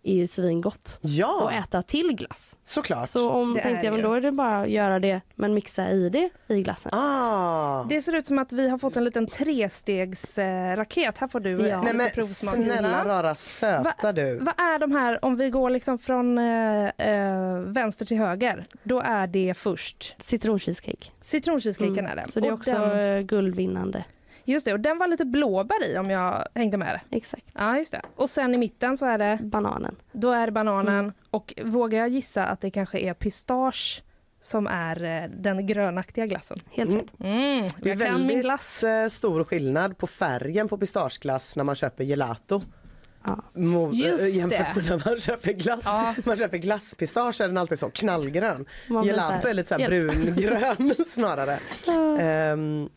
är ju svingott. Ja. Och äta till glass. Såklart. Så om det tänkte jag, men då är det bara att göra det, men mixa i det i glassen. Ah. Det ser ut som att vi har fått en liten trestegsraket. Här får du nej, men provsmak. Snälla rara söta du. Vad är de här, om vi går liksom från vänster till höger, då är det först citroncheesecake. Citroncheesecake är det. Så det är också guldvinnande. Just det, och den var lite blåbär i om jag hängde med det. Exakt. Ja, just det. Och sen i mitten så är det... bananen. Då är det bananen. Mm. Och vågar jag gissa att det kanske är pistage som är den grönaktiga glassen. Helt rätt. Mm. Det är väldigt stor skillnad på färgen på pistageglass när man köper gelato. Ja. Jämfört med när man köper glass. Ja. Man köper glasspistager, den är alltid så knallgrön. Gelato är lite så här brungrön snarare.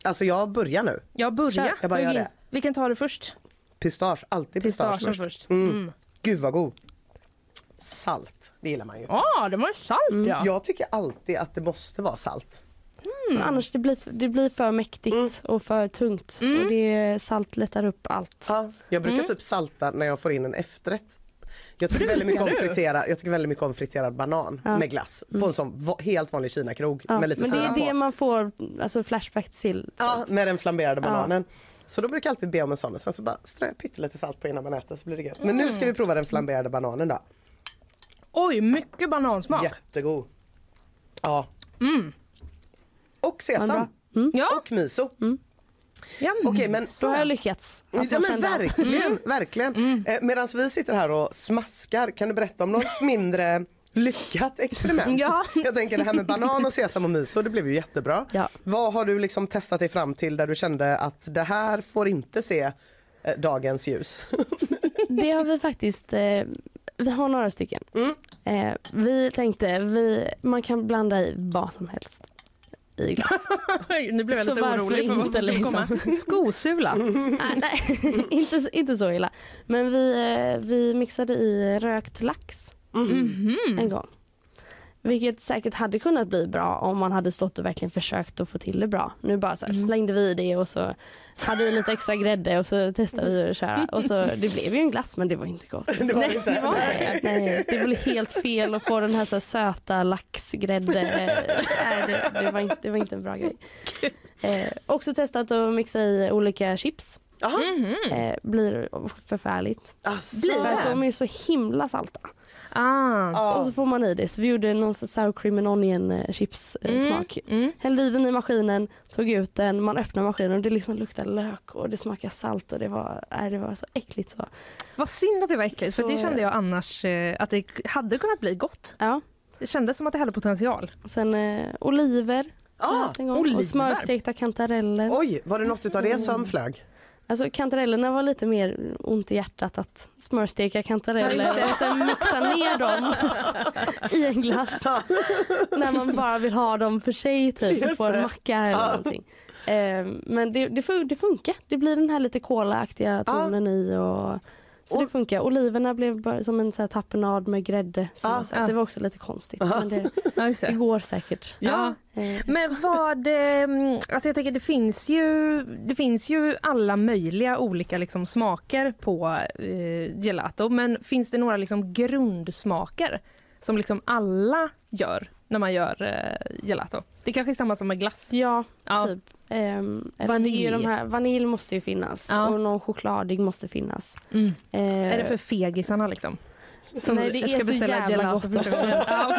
Alltså jag börjar nu. Jag bara gör det. Vilken tar du först? Pistage, alltid pistage först. Mm. Gud vad god. Salt, det gillar man ju. Ja, det var salt ja. Jag tycker alltid att det måste vara salt. Annars det blir för mäktigt och för tungt. Och det salt lättar upp allt. Ja, jag brukar typ salta när jag får in en efterrätt. Jag tycker väldigt mycket om friterad banan med glass på en sån helt vanlig Kina-krog med lite sirap. Men det är det man får alltså flashback till. Typ. Ja, med den flamberade bananen. Så då brukar jag alltid be om en sån och sen så bara strö pyttelite salt på innan man äter så blir det gött. Men nu ska vi prova den flamberade bananen då. Oj, mycket banansmak. Jättegod. Ja. Mm. Och sesam. Och miso. Okej, men så har jag lyckats. Ja, men verkligen. Medan vi sitter här och smaskar, kan du berätta om något mindre lyckat experiment? Jag tänker det här med banan och sesam och miso, det blev ju jättebra. Ja. Vad har du liksom testat dig fram till där du kände att det här får inte se dagens ljus? Det har vi faktiskt... vi har några stycken. Vi tänkte, man kan blanda i vad som helst. I glass. Nu blev jag lite orolig för vad som skulle komma. Skosula. Nej, inte så illa. Men vi mixade i rökt lax en gång. Vilket säkert hade kunnat bli bra om man hade stått och verkligen försökt att få till det bra. Nu bara så här, slängde vi det och så hade vi lite extra grädde och så testade vi att köra. Och så, det blev ju en glass men det var inte gott. Nej, det blev helt fel att få den här, så här söta laxgrädde. Nej, det var inte en bra grej. Också testat att mixa i olika chips. Blir förfärligt. För att de är så himla salta. Och så får man i det. Så vi gjorde någon sour cream and onion chips smak. Hällde i den i maskinen, tog ut den, man öppnade maskinen och det liksom luktade lök och det smakade salt och det var så äckligt så. Vad synd att det var äckligt, för det kände jag annars att det hade kunnat bli gott. Ja. Det kändes som att det hade potential. Sen oliver. Och smörstekta kantareller. Oj, var det något av det som flög? Alltså kantarellerna var lite mer ont i hjärtat att smörsteka kantareller och sen mixa ner dem i en glass när man bara vill ha dem för sig typ på en macka eller någonting. Men det funkar. Det blir den här lite kolaaktiga tonen i och så det funkar. Oliverna blev bara som en så här tapenad med grädde. Så det var också lite konstigt. Men det går säkert. Ja. Men alltså jag tänker det finns ju alla möjliga olika liksom smaker på gelato. Men finns det några liksom grundsmaker som liksom alla gör när man gör gelato? Det kanske är samma som med glass. Ja. Typ. Vanilj. Vanilj måste ju finnas och någon chokladig måste finnas. Är det för fegisarna liksom? Nej, det är så jävla gott. Men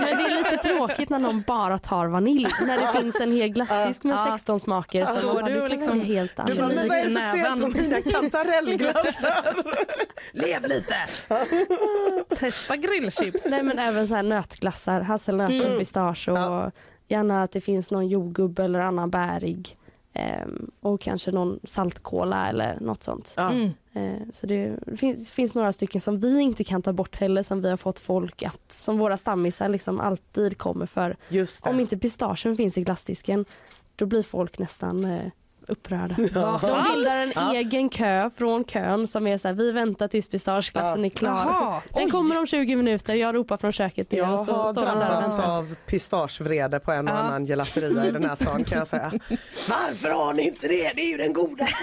det är lite tråkigt när någon bara tar vanilj. När det finns en hel glassdisk med 16 smaker. Så då du liksom helt annorlunda. Men vad är det för fel på mina kantarellglassar? Lev lite! Testa grillchips. Nej, men även så här nötglassar. Hasselnöt och pistage. Och gärna att det finns någon jordgubbe eller annan bärig. Och kanske någon saltkola eller något sånt. Så det finns några stycken som vi inte kan ta bort heller, som vi har fått folk att, som våra stammisar liksom alltid kommer för. Om inte pistagen finns i glassdisken, då blir folk nästan upprörda. Ja. De bildar en egen kö från kön som är så här, vi väntar tills pistageklassen är klar. Aha. Den kommer om 20 minuter, jag ropar från köket igen. Jag har drabbats av pistagevrede på en och annan gelateria i den här stan, kan jag säga. Varför har ni inte det? Det är ju den godaste!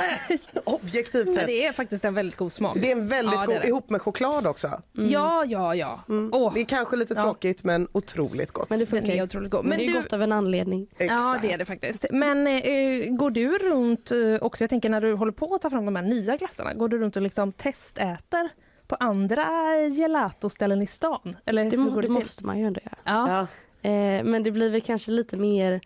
Objektivt sett. Men det är faktiskt en väldigt god smak. Det är en väldigt god, ihop med choklad också. Mm. Ja. Mm. Oh. Det är kanske lite tråkigt, men otroligt gott. Men det funkar ju otroligt gott. Men det är gott av en anledning. Exakt. Ja, det är det faktiskt. Men går du runt också, jag tänker när du håller på att ta fram de här nya glassarna, går du runt och liksom testäter på andra gelatoställen i stan? Eller det måste man ju ändå göra. Ja. Men det blir väl kanske lite mer,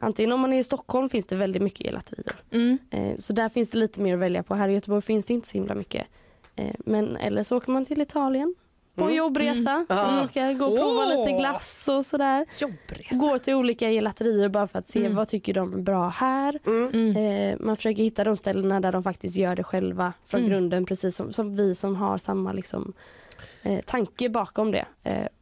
antingen om man är i Stockholm finns det väldigt mycket gelaterier. Mm. Så där finns det lite mer att välja på. Här i Göteborg finns det inte så himla mycket. Men eller så åker man till Italien. På jobbresa. Gå och prova lite glass och sådär. Går till olika gelaterier bara för att se vad tycker de är bra här. Man försöker hitta de ställena där de faktiskt gör det själva från grunden. Precis som vi som har samma liksom, tanke bakom det.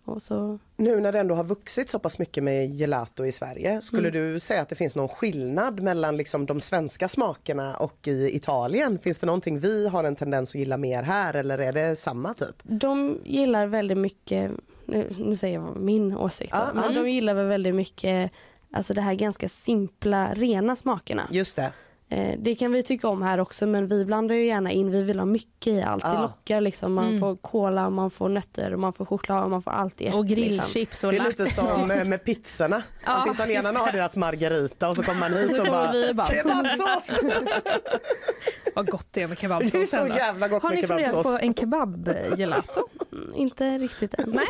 Och så... Nu när det ändå har vuxit så pass mycket med gelato i Sverige, skulle du säga att det finns någon skillnad mellan liksom de svenska smakerna och i Italien? Finns det någonting vi har en tendens att gilla mer här, eller är det samma typ? De gillar väldigt mycket, nu säger jag min åsikt, men de gillar väl väldigt mycket alltså det här ganska simpla, rena smakerna. Just det. Det kan vi tycka om här också, men vi blandar ju gärna in, vi vill ha mycket i allt. Det lockar liksom, man får kola, man får nötter, och man får choklad och man får allt i. Och grillchips och lax. Det är lite som med pizzorna. Att italienarna har deras margarita och så kommer man hit och bara kebabsås! Vad gott det är med kebabsås. Det är så jävla gott med kebabsås. Har ni funderat på en kebabgelato? Inte riktigt än. Nej.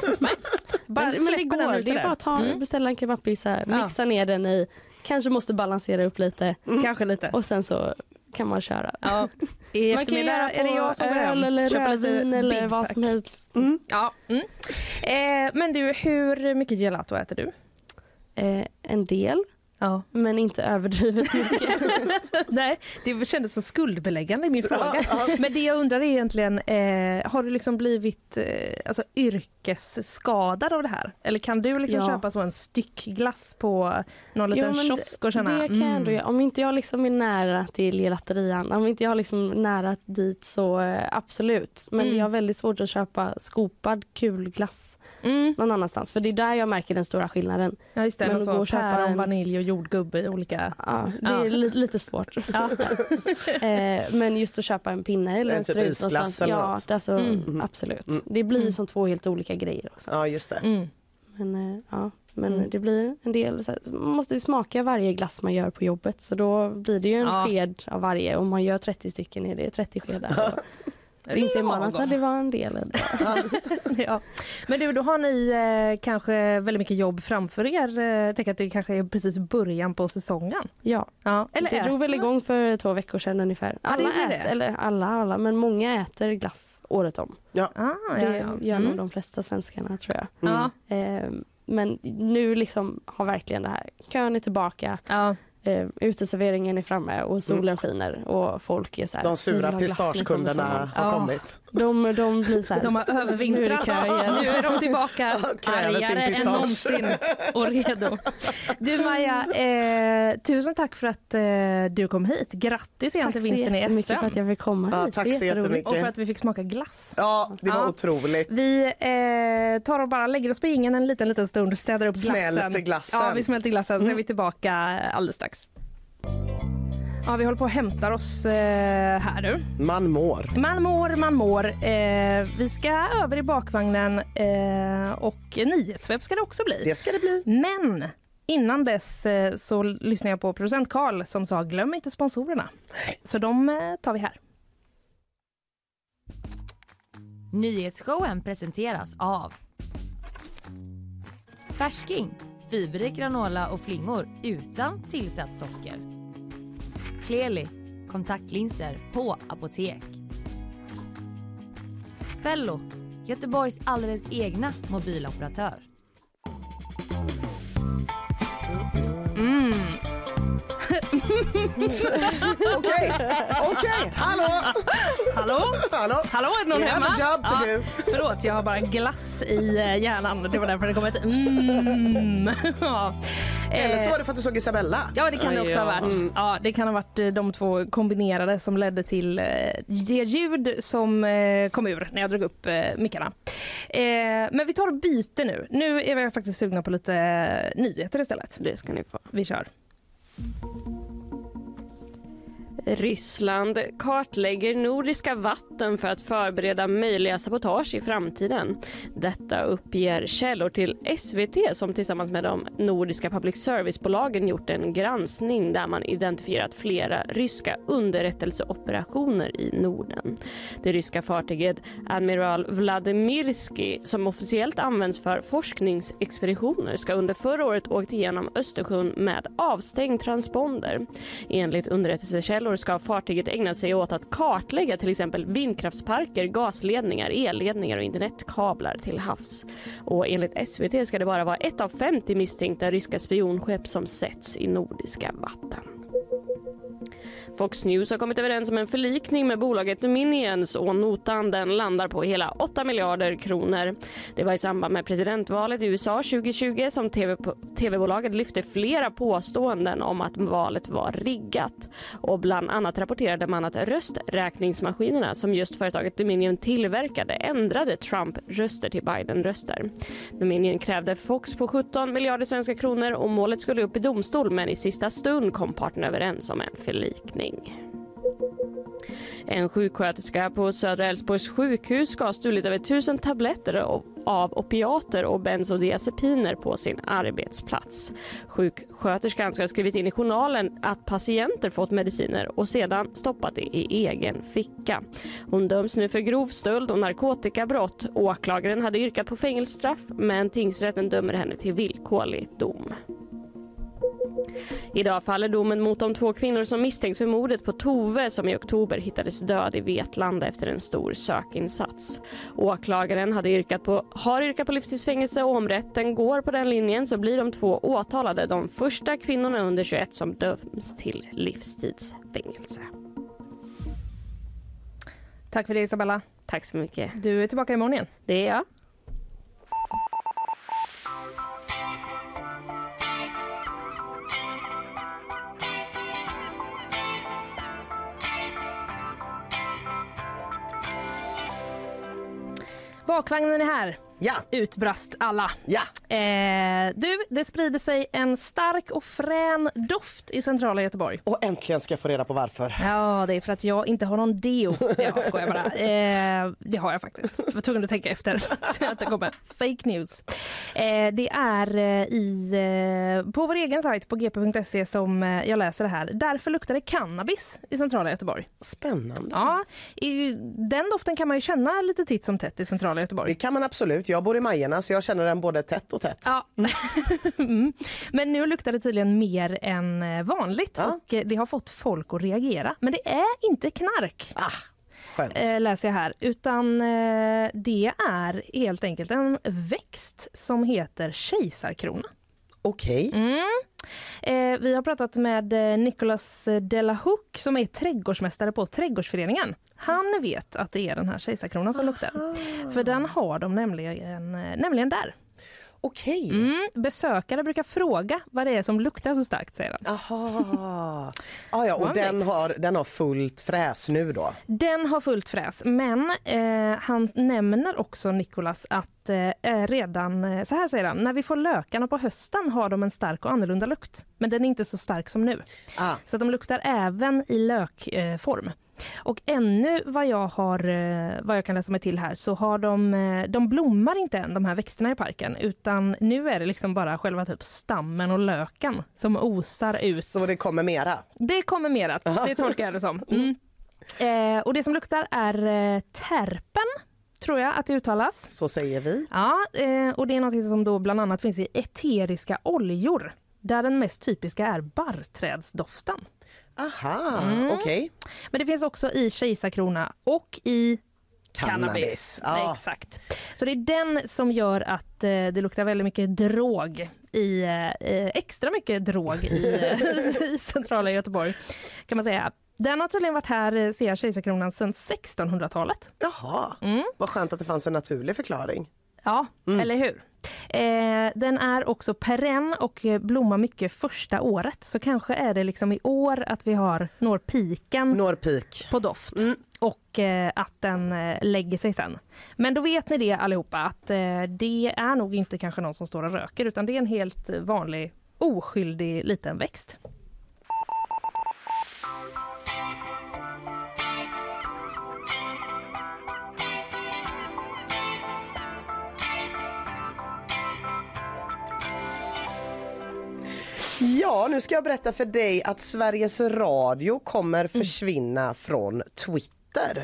Men det går, det är bara att beställa en kebabpizza, mixa ner den i. Kanske måste balansera upp lite. Kanske lite. Och sen så kan man köra. Ja. Man kan göra på, är det jag som öl eller rödvin eller vad som helst. Mm. Ja. Mm. Men du, hur mycket gelato äter du? En del. Ja. Men inte överdrivet mycket. Nej, det kändes som skuldbeläggande i min fråga. Men det jag undrar är egentligen, har du liksom blivit alltså, yrkesskadad av det här? Eller kan du liksom köpa så en styckglass på någon liten kiosk och känna? Det kan jag ändå göra. Om inte jag liksom är nära till gelaterian, om inte jag är liksom nära dit så absolut. Men jag har väldigt svårt att köpa skopad kulglass någon annanstans. För det är där jag märker den stora skillnaden. Ja, just det. Men att alltså, köpa om vanilj och jordgubbe i olika... Ja, det är lite svårt. Men just att köpa en pinne eller en strut någonstans. Ja, alltså, absolut. Det blir som två helt olika grejer också. Ja, just det. Men det blir en del... Så här, man måste ju smaka varje glass man gör på jobbet. Så då blir det ju en sked av varje. Om man gör 30 stycken är det 30 skedar. Så inser man att det var en del. Men du, då har ni kanske väldigt mycket jobb framför er. Jag tänker att det kanske är precis början på säsongen. Ja. Eller det drog väl igång för 2 veckor sedan ungefär. Alla, men många äter glass året om. Det gör nog de flesta svenskarna, tror jag. Men nu liksom har verkligen det här. Kön är tillbaka. Uteserveringen är framme och solen skiner och folk är så här, de sura pistagekunderna har kommit. De blir så här, de har övervintrat. Nu är de tillbaka argare än någonsin och redo. Du Maja, tusen tack för att du kom hit. Grattis igen till vinsten i SM. Tack så jättemycket för att jag fick komma hit. Tack så jättemycket. Och för att vi fick smaka glass. Ja, det var otroligt. Vi tar och bara lägger oss på ingen en liten stund och städar upp glassen. Smälter glassen. Ja, vi smälter glassen. Sen är vi tillbaka alldeles strax. Ja, vi håller på att hämta oss här nu. Man mår. Vi ska över i bakvagnen och nyhetswebb ska det också bli. Det ska det bli. Men innan dess så lyssnar jag på producent Karl som sa glöm inte sponsorerna. Så de tar vi här. Nyhetsshowen presenteras av Färsking. Fiberrik granola och flingor utan tillsatt socker. Kleli, kontaktlinser på apotek. Fello, Göteborgs alldeles egna mobiloperatör. Okej. Hallå, är någon hemma? Förlåt, jag har bara glass i hjärnan. Det var därför det kom ett Eller så var det för att du såg Isabella. Ja, det kan det också ha varit. Mm. Ja, det kan ha varit de två kombinerade som ledde till det ljud som kom ur när jag drog upp mickarna. Men vi tar och byter nu. Nu är jag faktiskt sugna på lite nyheter istället. Det ska ni få. Vi kör. Ryssland kartlägger nordiska vatten för att förbereda möjliga sabotage i framtiden. Detta uppger källor till SVT som tillsammans med de nordiska public service-bolagen gjort en granskning där man identifierat flera ryska underrättelseoperationer i Norden. Det ryska fartyget Admiral Vladimirski, som officiellt används för forskningsexpeditioner, ska under förra året åkt igenom Östersjön med avstängd transponder. Enligt underrättelsekällor ska fartyget ägna sig åt att kartlägga till exempel vindkraftsparker, gasledningar, elledningar och internetkablar till havs. Och enligt SVT ska det bara vara ett av 50 misstänkta ryska spionskepp som sätts i nordiska vatten. Fox News har kommit överens om en förlikning med bolaget Dominions och notan den landar på hela 8 miljarder kronor. Det var i samband med presidentvalet i USA 2020 som TV-bolaget lyfte flera påståenden om att valet var riggat. Och bland annat rapporterade man att rösträkningsmaskinerna som just företaget Dominion tillverkade ändrade Trump-röster till Biden-röster. Dominion krävde Fox på 17 miljarder svenska kronor och målet skulle upp i domstol, men i sista stund kom parterna överens om en förlikning. En sjuksköterska på Södra Älvsborgs sjukhus ska ha stulit över 1000 tabletter av opiater och benzodiazepiner på sin arbetsplats. Sjuksköterskan ska ha skrivit in i journalen att patienter fått mediciner och sedan stoppat det i egen ficka. Hon döms nu för grov stöld och narkotikabrott. Åklagaren hade yrkat på fängelsestraff, men tingsrätten dömer henne till villkorlig dom. Idag faller domen mot de två kvinnor som misstänks för mordet på Tove, som i oktober hittades död i Vetlanda efter en stor sökinsats. Åklagaren har yrkat på livstidsfängelse, och om rätten går på den linjen så blir de två åtalade de första kvinnorna under 21 som döms till livstidsfängelse. Tack för det, Isabella. Tack så mycket. Du är tillbaka imorgon igen. Det är jag. Bakvagnen är här. Ja. Utbrast alla. Ja. Det sprider sig en stark och frän doft i centrala Göteborg. Och äntligen ska jag få reda på varför. Ja, det är för att jag inte har någon deo. Jag skojar bara. Det har jag faktiskt. Jag var tvungen att tänka efter. Så att det kommer fake news. Det är på vår egen sajt på gp.se som jag läser det här. Därför luktar det cannabis i centrala Göteborg. Spännande. Ja, den doften kan man ju känna lite titt som tätt i centrala Göteborg. Det kan man absolut. Jag bor i Majerna så jag känner den både tätt och tätt. Ja. Mm. Men nu luktar det tydligen mer än vanligt, ja. Och det har fått folk att reagera. Men det är inte knark. Ah. Läser jag här, utan det är helt enkelt en växt som heter kejsarkrona. Okej. Okay. Mm. Vi har pratat med Nicolas de la Hook som är trädgårdsmästare på trädgårdsföreningen. Han vet att det är den här kejsarkronan som luktar. För den har de nämligen där. Okej. Mm, besökare brukar fråga vad det är som luktar så starkt, säger han. Aha. Ah, ja, och den har fullt fräs nu då? Den har fullt fräs, men han nämner också, Nicolas, att redan, så här säger han, när vi får lökarna på hösten har de en stark och annorlunda lukt. Men den är inte så stark som nu. Ah. Så att de luktar även i lökform. Och ännu vad jag kan läsa mig till här, så har de blommar inte än, de här växterna i parken, utan nu är det liksom bara själva typ stammen och löken som osar ut. Så det kommer mera? Det kommer mera, det tolkar jag det som. Mm. Och det som luktar är terpen, tror jag att det uttalas. Så säger vi. Ja, och det är något som då bland annat finns i eteriska oljor, där den mest typiska är barrträdsdoften. Aha, mm. Okej. Men det finns också i kejsarkrona och i cannabis. Ah. Exakt. Så det är den som gör att det luktar väldigt mycket drog i extra mycket drog i centrala Göteborg, kan man säga. Den har tydligen varit här, ser jag, kejsarkronan sedan 1600-talet. Jaha, mm. Vad skönt att det fanns en naturlig förklaring. Ja, eller hur? Den är också perenn och blommar mycket första året. Så kanske är det liksom i år att vi når piken på doft. Mm. Och att den lägger sig sen. Men då vet ni det allihopa att det är nog inte kanske någon som står och röker, utan det är en helt vanlig oskyldig liten växt. Ja, nu ska jag berätta för dig att Sveriges Radio kommer försvinna från Twitter.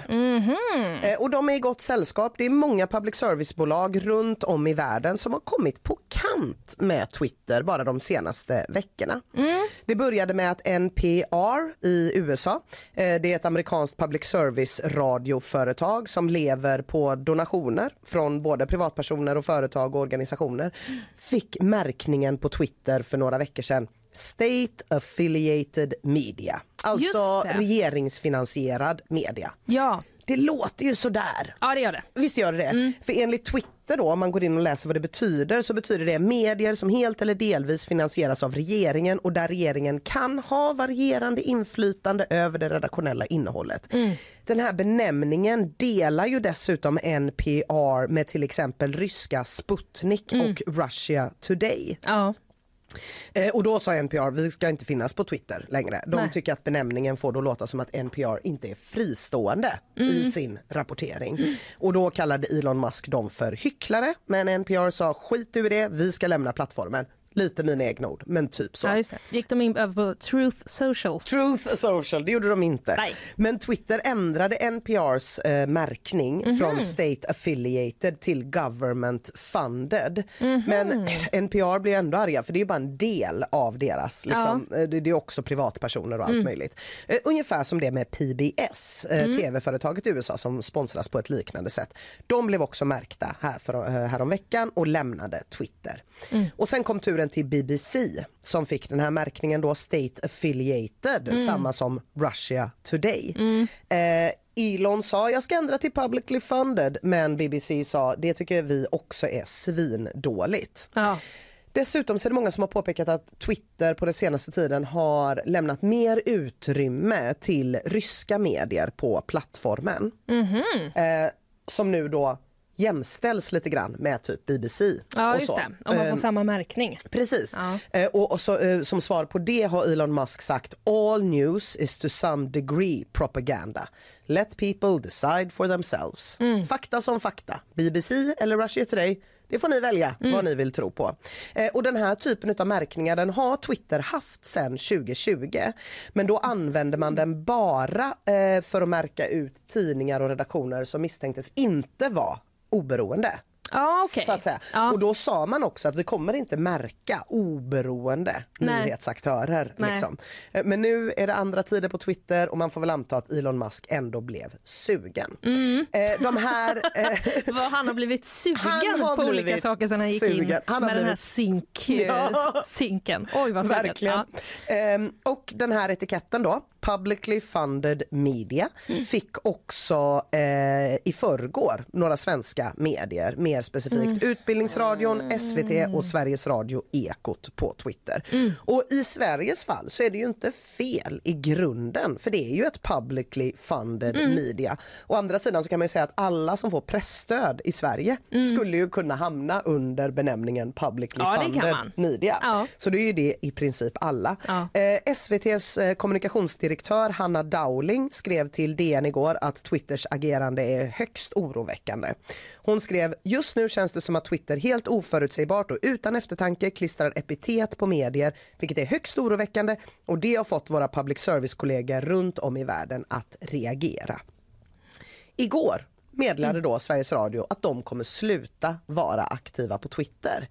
Mm-hmm. Och de är i gott sällskap. Det är många public service-bolag runt om i världen som har kommit på kant med Twitter bara de senaste veckorna. Mm. Det började med att NPR i USA, det är ett amerikanskt public service-radioföretag som lever på donationer från både privatpersoner och företag och organisationer, fick märkningen på Twitter för några veckor sedan. State affiliated media. Alltså regeringsfinansierad media. Ja. Det låter ju sådär. Ja, det gör det. Visst gör det. Mm. För enligt Twitter då, om man går in och läser vad det betyder, så betyder det medier som helt eller delvis finansieras av regeringen och där regeringen kan ha varierande inflytande över det redaktionella innehållet. Mm. Den här benämningen delar ju dessutom NPR med till exempel ryska Sputnik och Russia Today. Ja. Och då sa NPR, vi ska inte finnas på Twitter längre. De tycker att benämningen får då låta som att NPR inte är fristående i sin rapportering. Mm. Och då kallade Elon Musk dem för hycklare. Men NPR sa, skit ur det, vi ska lämna plattformen. Lite mina egna ord, men typ så. Ja, just det. Gick de in på Truth Social? Truth Social, det gjorde de inte. Nej. Men Twitter ändrade NPRs märkning från State Affiliated till Government Funded. Men NPR blir ändå arga, för det är ju bara en del av deras. Liksom. Ja. Det är också privatpersoner och allt möjligt. Ungefär som det med PBS, tv-företaget i USA som sponsras på ett liknande sätt. De blev också märkta här om veckan och lämnade Twitter. Och sen kom turen till BBC som fick den här märkningen då, State Affiliated, samma som Russia Today. Elon sa, jag ska ändra till publicly funded, men BBC sa, det tycker vi också är svindåligt. Ja. Dessutom så är det många som har påpekat att Twitter på den senaste tiden har lämnat mer utrymme till ryska medier på plattformen. Som nu då jämställs lite grann med typ BBC. Ja, just det. Om man får samma märkning. Precis. Ja. Och så, som svar på det har Elon Musk sagt, all news is to some degree propaganda. Let people decide for themselves. Fakta som fakta. BBC eller Russia Today, det får ni välja vad ni vill tro på. Och den här typen av märkningar, den har Twitter haft sedan 2020. Men då använde man den bara för att märka ut tidningar och redaktioner som misstänktes inte vara oberoende. Ah, okay. Så att säga. Ah. Och då sa man också att vi kommer inte märka oberoende nyhetsaktörer. Liksom. Men nu är det andra tider på Twitter och man får väl anta att Elon Musk ändå blev sugen. De här, han har blivit sugen på olika saker sedan han gick in med den här sinken. Oj, vad verkligen. Ja. Och den här etiketten då, publicly funded media, fick också i förrgår några svenska medier, mer specifikt Utbildningsradion, SVT och Sveriges Radio Ekot på Twitter. Och i Sveriges fall så är det ju inte fel i grunden, för det är ju ett publicly funded media. Å andra sidan så kan man ju säga att alla som får pressstöd i Sverige skulle ju kunna hamna under benämningen publicly funded media. Ja. Så det är ju det i princip alla. Ja. SVTs kommunikationsdirektör Hanna Dowling skrev till DN igår att Twitters agerande är högst oroväckande. Hon skrev, just nu känns det som att Twitter helt oförutsägbart och utan eftertanke klistrar epitet på medier, vilket är högst oroväckande, och det har fått våra public service-kollegor runt om i världen att reagera. Igår meddelade då Sveriges Radio att de kommer sluta vara aktiva på Twitter.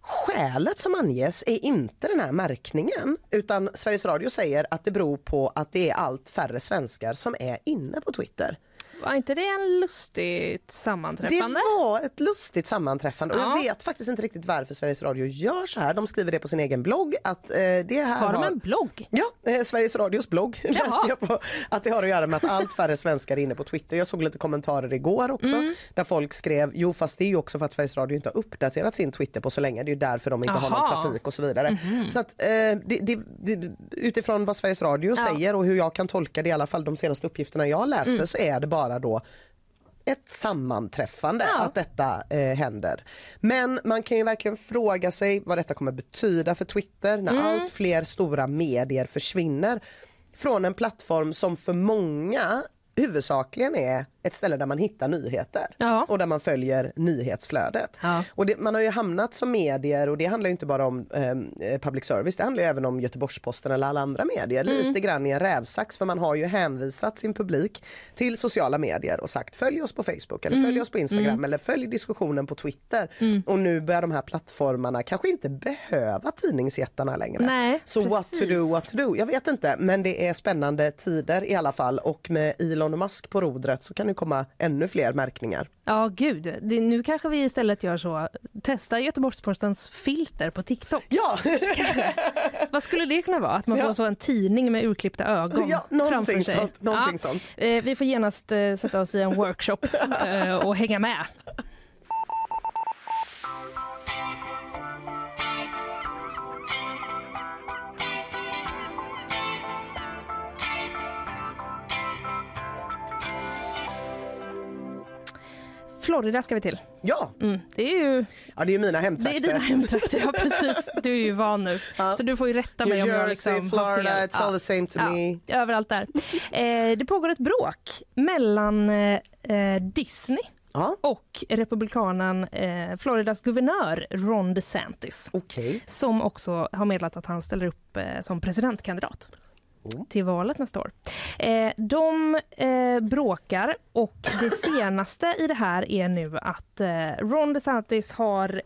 Skälet som anges är inte den här märkningen, utan Sveriges Radio säger att det beror på att det är allt färre svenskar som är inne på Twitter. Var inte det en lustigt sammanträffande? Det var ett lustigt sammanträffande. Ja. Och jag vet faktiskt inte riktigt varför Sveriges Radio gör så här. De skriver det på sin egen blogg. Att, det här har de en blogg? Ja, Sveriges Radios blogg. Läste jag på, att det har att göra med att allt färre svenskar är inne på Twitter. Jag såg lite kommentarer igår också. Mm. Där folk skrev, jo fast det är ju också för att Sveriges Radio inte har uppdaterat sin Twitter på så länge. Det är ju därför de inte har någon trafik och så vidare. Mm. Så att utifrån vad Sveriges Radio säger och hur jag kan tolka det, i alla fall de senaste uppgifterna jag läste, så är det bara då ett sammanträffande att detta händer. Men man kan ju verkligen fråga sig vad detta kommer betyda för Twitter när allt fler stora medier försvinner från en plattform som för många huvudsakligen är ett ställe där man hittar nyheter och där man följer nyhetsflödet. Ja. Och det, man har ju hamnat som medier, och det handlar ju inte bara om public service, det handlar ju även om Göteborgs-Posten eller alla andra medier. Lite grann i en rävsax, för man har ju hänvisat sin publik till sociala medier och sagt följ oss på Facebook eller följ oss på Instagram eller följ diskussionen på Twitter. Och nu börjar de här plattformarna kanske inte behöva tidningsjättarna längre. Nej, så precis. what to do? Jag vet inte, men det är spännande tider i alla fall, och med Elon Musk på rodret så kan det komma ännu fler märkningar. Ja, gud. Nu kanske vi istället gör så. Testa Göteborgs-Postens filter på TikTok. Ja! Vad skulle det kunna vara? Att man får så en tidning med urklippta ögon framför sig. Sånt, någonting sånt. Vi får genast sätta oss i en workshop och hänga med. Florida ska vi till. Ja. Mm, det är ju... Ja, det är ju mina hemtrakter. Det är dina hemtrakter, ja precis. Du är ju van nu. Ja. Så du får ju rätta mig om jag liksom... Florida, har fel. It's all the same to me. Överallt där. Det pågår ett bråk mellan Disney och republikanen Floridas guvernör Ron DeSantis. Okay. Som också har meddelat att han ställer upp som presidentkandidat. Till valet nästa år. De bråkar, och det senaste i det här är nu att Ron DeSantis har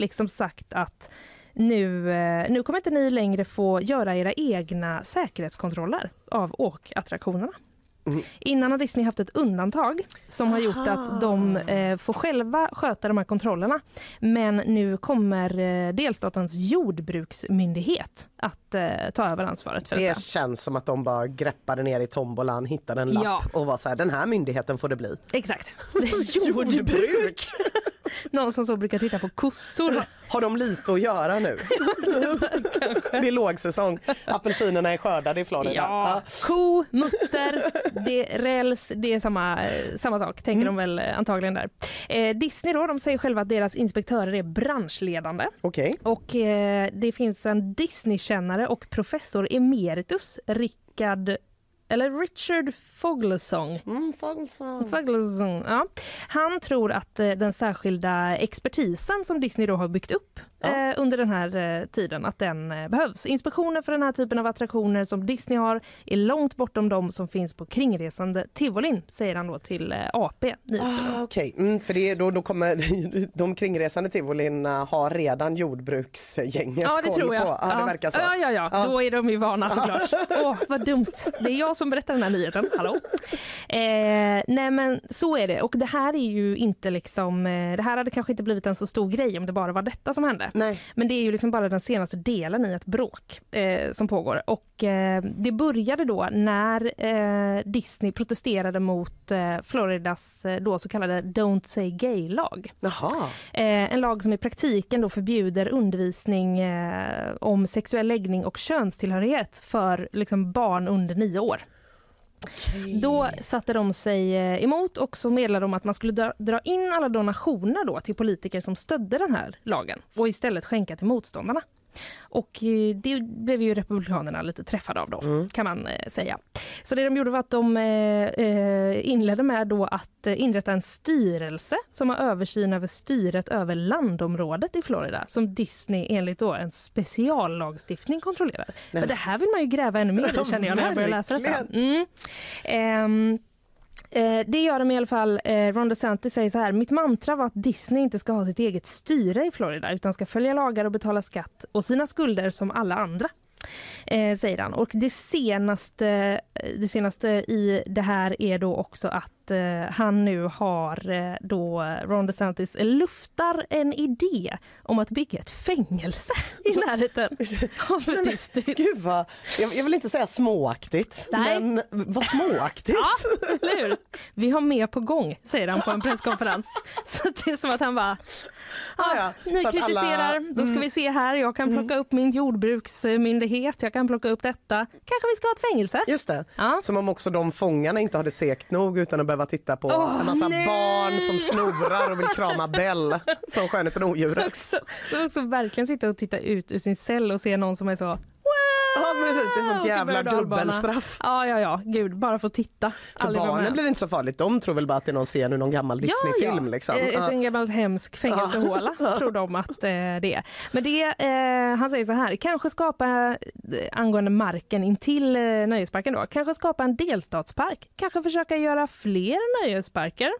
liksom sagt att nu kommer inte ni längre få göra era egna säkerhetskontroller av åkattraktionerna. Innan har Disney haft ett undantag som har gjort att de får själva sköta de här kontrollerna. Men nu kommer delstatens jordbruksmyndighet att ta över ansvaret för det. Det känns som att de bara greppade ner i tombolan, hittade en lapp och var så här, den här myndigheten får det bli. Exakt. Det är jordbruk! Någon som så brukar titta på kossor. Har de lite att göra nu? Det är lågsäsong. Apelsinerna är skördade i Florida. Ja, ko, mutter, räls, det är samma sak. Tänker de väl antagligen där. Disney då, de säger själva att deras inspektörer är branschledande. Okej. Och det finns en Disney-kännare och professor emeritus, Richard Foglesong. Foglesong. Ja. Han tror att den särskilda expertisen som Disney då har byggt upp under den här tiden, att den behövs. Inspektionen för den här typen av attraktioner som Disney har är långt bortom de som finns på kringresande tivolin, säger han då till AP. Okej. För det är då kommer de kringresande tivolinna har redan jordbruksgänget det koll tror jag. På. Ja, det verkar så. Ja. Då är de ju vana såklart. Vad dumt. Det är jag som berättar den här nyheten. Hallå. Nej men så är det, och det här är ju inte liksom, det här hade kanske inte blivit en så stor grej om det bara var detta som hände. Nej. Men det är ju liksom bara den senaste delen i ett bråk som pågår, och det började då när Disney protesterade mot Floridas då så kallade Don't Say Gay-lag. En lag som i praktiken då förbjuder undervisning om sexuell läggning och könstillhörighet för liksom barn under 9 år. Okay. Då satte de sig emot, och så meddelade de att man skulle dra in alla donationer då till politiker som stödde den här lagen och istället skänka till motståndarna. Och det blev ju republikanerna lite träffade av då, kan man säga. Så det de gjorde var att de inledde med då att inrätta en styrelse som har översyn över styret över landområdet i Florida, som Disney enligt då en speciallagstiftning kontrollerar. Nej. Men det här vill man ju gräva ännu mer, känner jag när jag börjar läsa detta. Det gör de i alla fall. Ron DeSantis säger så här: mitt mantra var att Disney inte ska ha sitt eget styre i Florida utan ska följa lagar och betala skatt och sina skulder som alla andra. säger han. Och det senaste i det här är då också att han nu har då Ron DeSantis luftar en idé om att bygga ett fängelse i närheten. Gud vad, jag vill inte säga småaktigt, nej, men vad småaktigt. Ja, eller hur? Vi har mer på gång, säger han på en presskonferens. Så det är som att han bara, ja, ni kritiserar, då ska vi se här, jag kan plocka upp min jordbruksmyndighet, jag kan plocka upp detta. Kanske vi ska ha ett fängelse. Just det, ja. Som om också de fångarna inte hade sekt nog utan att behöva titta på en massa barn som snorar och vill krama Bell från Skönheten och odjuret. Också verkligen sitta och titta ut ur sin cell och se någon som är så... Ja, precis. Det är sånt jävla dubbelstraff. Ja. Gud, bara få titta. För barnen blir det inte så farligt. De tror väl bara att det är någon scen ur någon gammal Disney-film. Ja. Liksom. En gammal hemsk fängelsehåla tror de att det är. Men det, han säger så här. Kanske skapa, angående marken intill nöjesparken då, kanske skapa en delstatspark. Kanske försöka göra fler nöjesparker.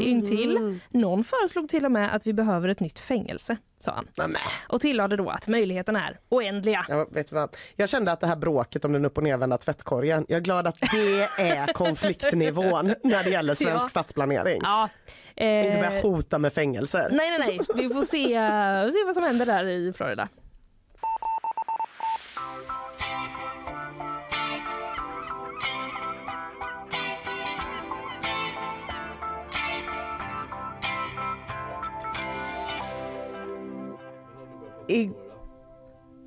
Intill. Någon föreslog till och med att vi behöver ett nytt fängelse, sa han. Nämen. Och tillade då att möjligheterna är oändliga. Jag kände att det här bråket om den upp- och nedvända tvättkorgen, jag är glad att det är konfliktnivån när det gäller svensk stadsplanering. Ja. Inte börja hota med fängelser. Nej. Vi får se vad som händer där i Florida.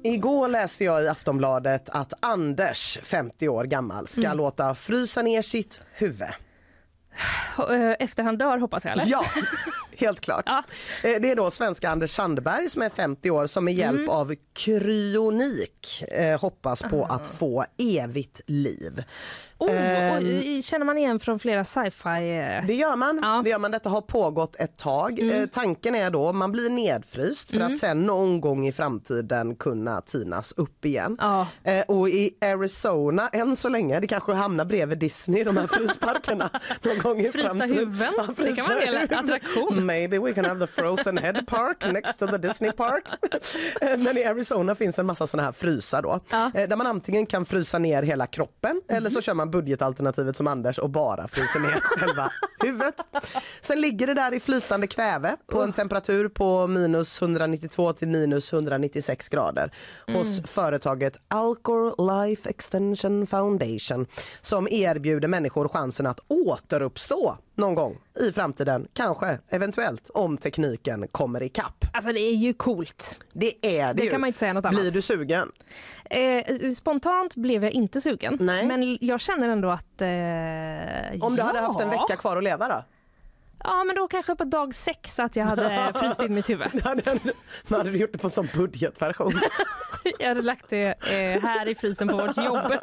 Igår läste jag i Aftonbladet att Anders, 50 år gammal, ska låta frysa ner sitt huvud. Efter han dör, hoppas jag, eller? Ja, helt klart. Ja. Det är då svenska Anders Sandberg som är 50 år som med hjälp av kryonik hoppas på att få evigt liv. Och känner man igen från flera sci-fi? Det gör man. Ja. Det gör man. Detta har pågått ett tag. Tanken är då att man blir nedfryst för att sen någon gång i framtiden kunna tinas upp igen. Ja. Och i Arizona än så länge, det kanske hamnar bredvid Disney, de här frysparkerna. Någon gång i framtiden. Frysta huvuden. Ja, det kan vara en attraktion. Maybe we can have the Frozen Head Park next to the Disney Park. Men i Arizona finns en massa sådana här frysar då. Ja. Där man antingen kan frysa ner hela kroppen eller så kör man budgetalternativet som Anders och bara fryser ner själva huvudet. Sen ligger det där i flytande kväve på en temperatur på minus 192 till minus 196 grader hos företaget Alcor Life Extension Foundation som erbjuder människor chansen att återuppstå någon gång i framtiden, kanske, eventuellt, om tekniken kommer i kapp. Alltså det är ju coolt. Det är det ju. Kan man inte säga något annat. Blir du sugen? Spontant blev jag inte sugen. Nej. Men jag känner ändå att... om du hade haft en vecka kvar att leva då? Ja, men då kanske på dag 6 att jag hade fryst in mitt huvud. Man hade gjort det på en sån budgetversion. Jag hade lagt det här i frysen på vårt jobb.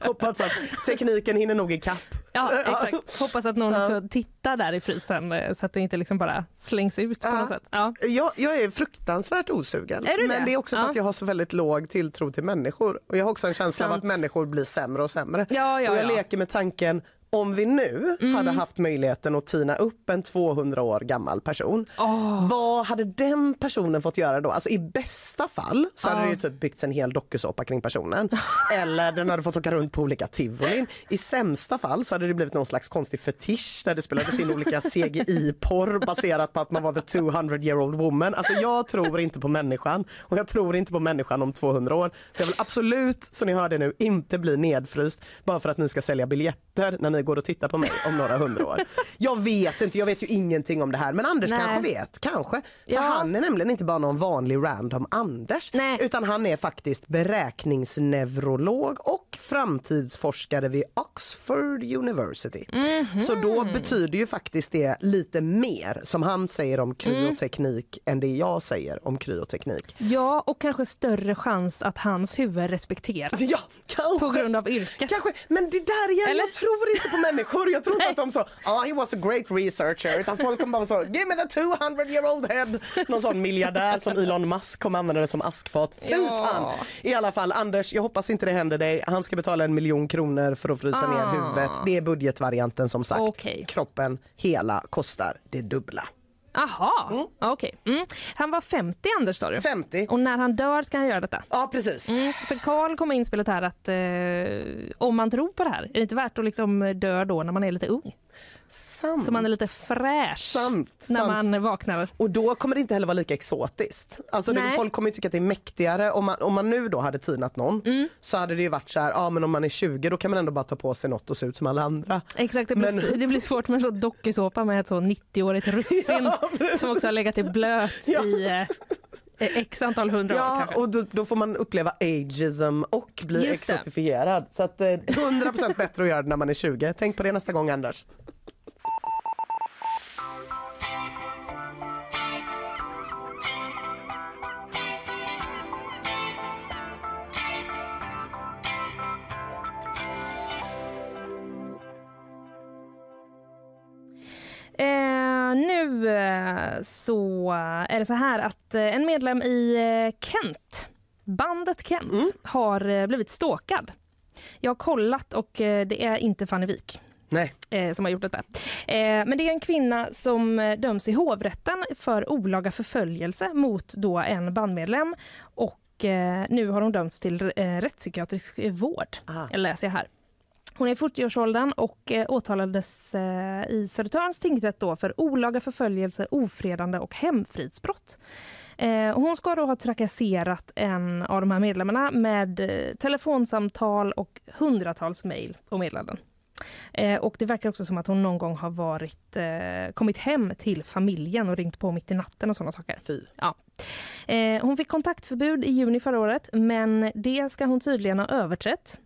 Hoppas att tekniken hinner nog i kapp. Ja, exakt. Hoppas att någon också tittar där i frysen så att det inte liksom bara slängs ut på något sätt. Ja. Jag är fruktansvärt osugen. Är du det? Men det är också för att jag har så väldigt låg tilltro till människor. Och jag har också en känsla av att människor blir sämre och sämre. Ja, och jag leker med tanken... Om vi nu hade haft möjligheten att tina upp en 200 år gammal person, vad hade den personen fått göra då? Alltså i bästa fall så hade det ju typ byggts en hel docusåpa kring personen. Eller den hade fått åka runt på olika tivolin. I sämsta fall så hade det blivit någon slags konstig fetisch där det spelades in olika CGI-porr baserat på att man var the 200-year-old woman. Alltså jag tror inte på människan och jag tror inte på människan om 200 år. Så jag vill absolut, som ni hörde nu, inte bli nedfryst bara för att ni ska sälja biljetter när ni går och tittar på mig om några 100 år. Jag vet inte, jag vet ju ingenting om det här. Men Anders kanske vet, kanske. För han är nämligen inte bara någon vanlig random Anders. Nej. Utan han är faktiskt beräkningsneurolog och framtidsforskare vid Oxford University. Så då betyder ju faktiskt det lite mer som han säger om kryoteknik än det jag säger om kryoteknik. Ja, och kanske större chans att hans huvud respekteras. Ja, kanske. På grund av yrket. Kanske, men det där igen, eller? Jag tror inte på människor. Jag tror inte att de så, he was a great researcher. Utan folk kommer bara så, give me the 200-year-old head. Någon sån miljardär som Elon Musk kommer använda det som askfat. Fy fan. I alla fall, Anders, jag hoppas inte det händer dig. Han ska betala 1 miljon kronor för att frysa ner huvudet. Det är budgetvarianten som sagt. Okay. Kroppen hela kostar det dubbla. Aha, okej. Okay. Mm. Han var 50, Anders, sa du? 50. Och när han dör ska han göra detta. Ja, precis. Mm. För Carl kommer inspelet här att om man tror på det här, är det inte värt att liksom dö då när man är lite ung? Sant. Så man är lite fräsch när man vaknar. Och då kommer det inte heller vara lika exotiskt. Alltså det, folk kommer ju tycka att det är mäktigare. Om man nu då hade tinat någon så hade det ju varit så här, ja men om man är 20 då kan man ändå bara ta på sig något och se ut som alla andra. Exakt, det blir svårt med en sån dokusåpa med ett så 90-årigt russin som också har legat i blöt i... X antal 100 år kanske. Ja, och då får man uppleva ageism och bli exotifierad. Så att 100% bättre att göra det när man är 20. Tänk på det nästa gång, Anders. Nu så är det så här att en medlem i Kent, bandet Kent, har blivit stalkad. Jag har kollat och det är inte Fanny Wik som har gjort detta. Men det är en kvinna som döms i hovrätten för olaga förföljelse mot då en bandmedlem, och nu har hon dömts till rättspsykiatrisk vård. Aha. Jag läser här. Hon är i 40-årsåldern och åtalades i Södertörns tingsrätt då för olaga förföljelse, ofredande och hemfridsbrott. Hon ska då ha trakasserat en av de här medlemmarna med telefonsamtal och hundratals mejl och meddelanden. Och det verkar också som att hon någon gång har varit, kommit hem till familjen och ringt på mitt i natten och sådana saker. Fy. Ja. Hon fick kontaktförbud i juni förra året, men det ska hon tydligen ha överträtt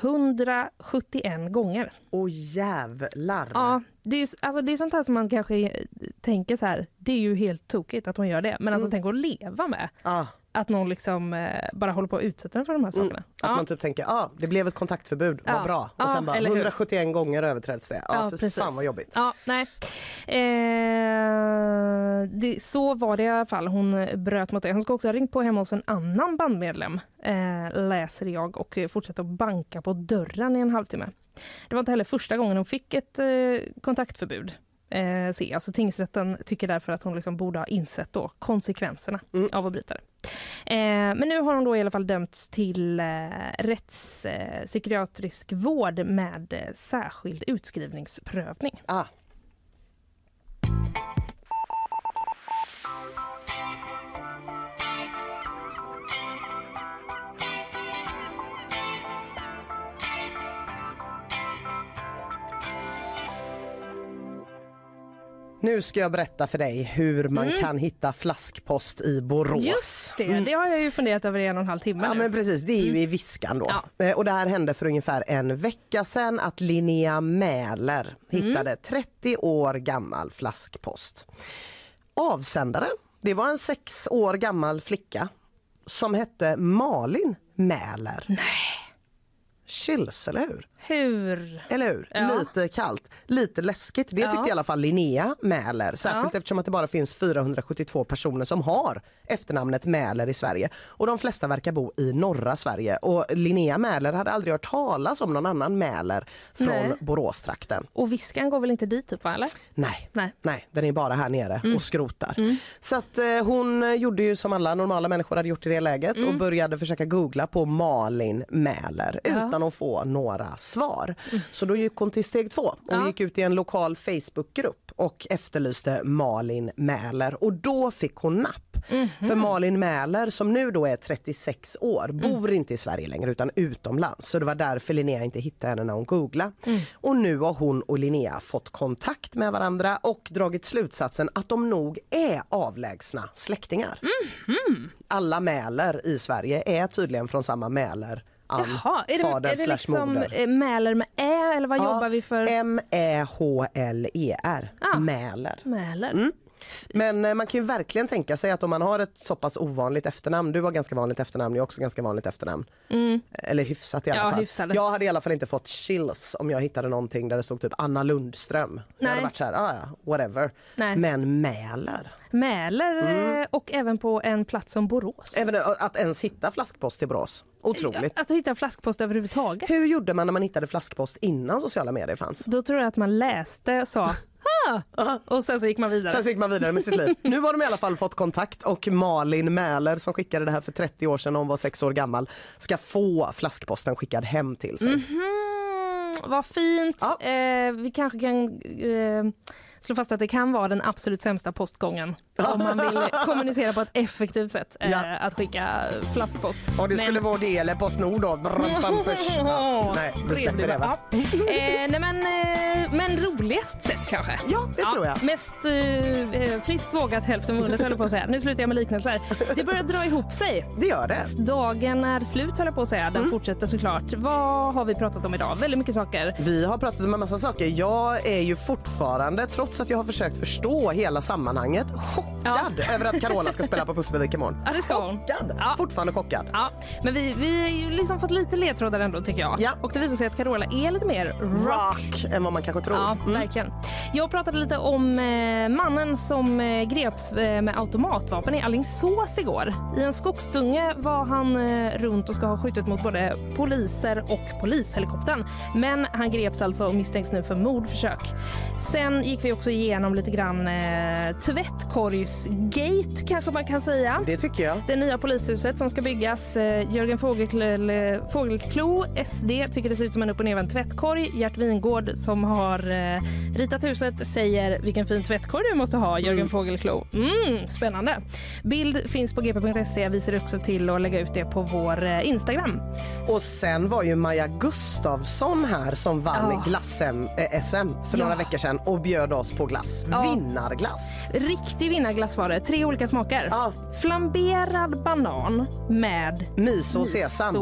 171 gånger. Åh jävlar. Ja, det är ju, alltså det är sånt här som man kanske tänker så här, det är ju helt tokigt att hon gör det, men alltså tänk att leva med. Ah. Att någon liksom bara håller på att utsätta den för de här sakerna. Att man typ tänker, det blev ett kontaktförbud, vad bra. Och sen bara 171 gånger överträds det. Ja, för fan vad jobbigt. Ja, nej. Så var det i alla fall. Hon bröt mot det. Hon ska också ha ringt på hemma hos en annan bandmedlem, läser jag, och fortsätter att banka på dörren i en halvtimme. Det var inte heller första gången hon fick ett kontaktförbud. Alltså tingsrätten tycker därför att hon liksom borde ha insett då konsekvenserna av att bryta det. Men nu har hon då i alla fall dömts till rättspsykiatrisk vård med särskild utskrivningsprövning. Ah. Nu ska jag berätta för dig hur man kan hitta flaskpost i Borås. Just det, det har jag ju funderat över i 1,5 timmar nu. Ja men precis, det är ju i Viskan då. Ja. Och det här hände för ungefär en vecka sedan att Linnea Mehler hittade 30 år gammal flaskpost. Avsändaren, det var en 6 år gammal flicka som hette Malin Mehler. Nej. Chills, eller hur? Eller hur? Ja. Lite kallt, lite läskigt. Det tyckte i alla fall Linnea Mehler. Särskilt eftersom att det bara finns 472 personer som har efternamnet Mehler i Sverige. Och de flesta verkar bo i norra Sverige. Och Linnea Mehler hade aldrig hört talas om någon annan Mehler från Boråstrakten. Och Viskan går väl inte dit typ, eller? Nej, den är bara här nere och skrotar. Så att hon gjorde ju som alla normala människor hade gjort i det läget. Och började försöka googla på Malin Mehler utan att få några svar. Så då gick hon till steg 2 och gick ut i en lokal Facebookgrupp och efterlyste Malin Mehler, och då fick hon napp. För Malin Mehler, som nu då är 36 år, bor inte i Sverige längre utan utomlands. Så det var därför Linnea inte hittade henne när hon googlade. Och nu har hon och Linnea fått kontakt med varandra och dragit slutsatsen att de nog är avlägsna släktingar. Alla Mehler i Sverige är tydligen från samma Mehler. Jaha, är det liksom Mehler med ä, eller vad jobbar vi för? M-E-H-L-E-R, Mehler. Men man kan ju verkligen tänka sig att om man har ett så pass ovanligt efternamn, du har ganska vanligt efternamn, jag har också ganska vanligt efternamn, eller hyfsat i alla fall. Hyfsade. Jag hade i alla fall inte fått chills om jag hittade någonting där det stod typ Anna Lundström. Jag hade varit såhär, whatever. Nej. Men Mehler och även på en plats som Borås. Även att ens hitta flaskpost till Borås. Otroligt. Att hitta flaskpost överhuvudtaget. Hur gjorde man när man hittade flaskpost innan sociala medier fanns? Då tror jag att man läste och sa Ah! Och sen så gick man vidare. Sen så gick man vidare med sitt liv. Nu har de i alla fall fått kontakt, och Malin Mehler, som skickade det här för 30 år sedan, hon var 6 år gammal, ska få flaskposten skickad hem till sig. Mm-hmm. Vad fint. Ja. Vi kanske kan... slå fast att det kan vara den absolut sämsta postgången om man vill kommunicera på ett effektivt sätt, att skicka flaskpost. Ja, det skulle vara det, eller Postnord då. Nej, vi släpper det, va? Men roligast sätt kanske. Ja, det tror jag. Mest friskt vågat, hälften vunnet, höll på att säga. Nu slutar jag med liknelser. Det börjar dra ihop sig. Det gör det. Dagen är slut, höll på att säga. Den fortsätter såklart. Vad har vi pratat om idag? Väldigt mycket saker. Vi har pratat om en massa saker. Jag är ju fortfarande, trots att jag har försökt förstå hela sammanhanget, chockad över att Carola ska spela på Pustervik imorgon. Ja, det ska chockad. Fortfarande chockad. Ja. Men vi har ju liksom fått lite ledtrådar ändå, tycker jag. Ja. Och det visar sig att Carola är lite mer rock än vad man kanske tror. Ja, verkligen. Jag pratade lite om mannen som greps med automatvapen i Alingsås igår. I en skogsdunge var han runt och ska ha skjutit mot både poliser och polishelikoptern. Men han greps alltså och misstänks nu för mordförsök. Sen gick vi också igenom lite grann tvättkorgsgate, kanske man kan säga. Det tycker jag. Det nya polishuset som ska byggas. Jörgen Fogelklou, SD, tycker det ser ut som en upp- och nedvänd tvättkorg. Gert Wingårdh, som har ritat huset, säger vilken fin tvättkorg du måste ha, Jörgen Fogelklou. Mm, spännande. Bild finns på gp.se. Vi ser också till att lägga ut det på vår Instagram. Och sen var ju Maja Gustafsson här, som vann glass-SM för några veckor sedan och bjöd oss på glass. Vinnarglass. Riktig vinnarglass var det. 3 olika smaker. Flamberad banan med miso och sesam.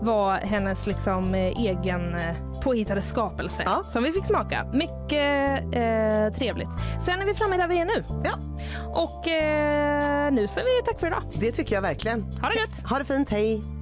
Var hennes liksom egen påhittade skapelse som vi fick smaka. Mycket trevligt. Sen är vi framme där vi är nu. Ja. Och nu säger vi tack för idag. Det tycker jag verkligen. Ha det gött. Ha det fint. Hej.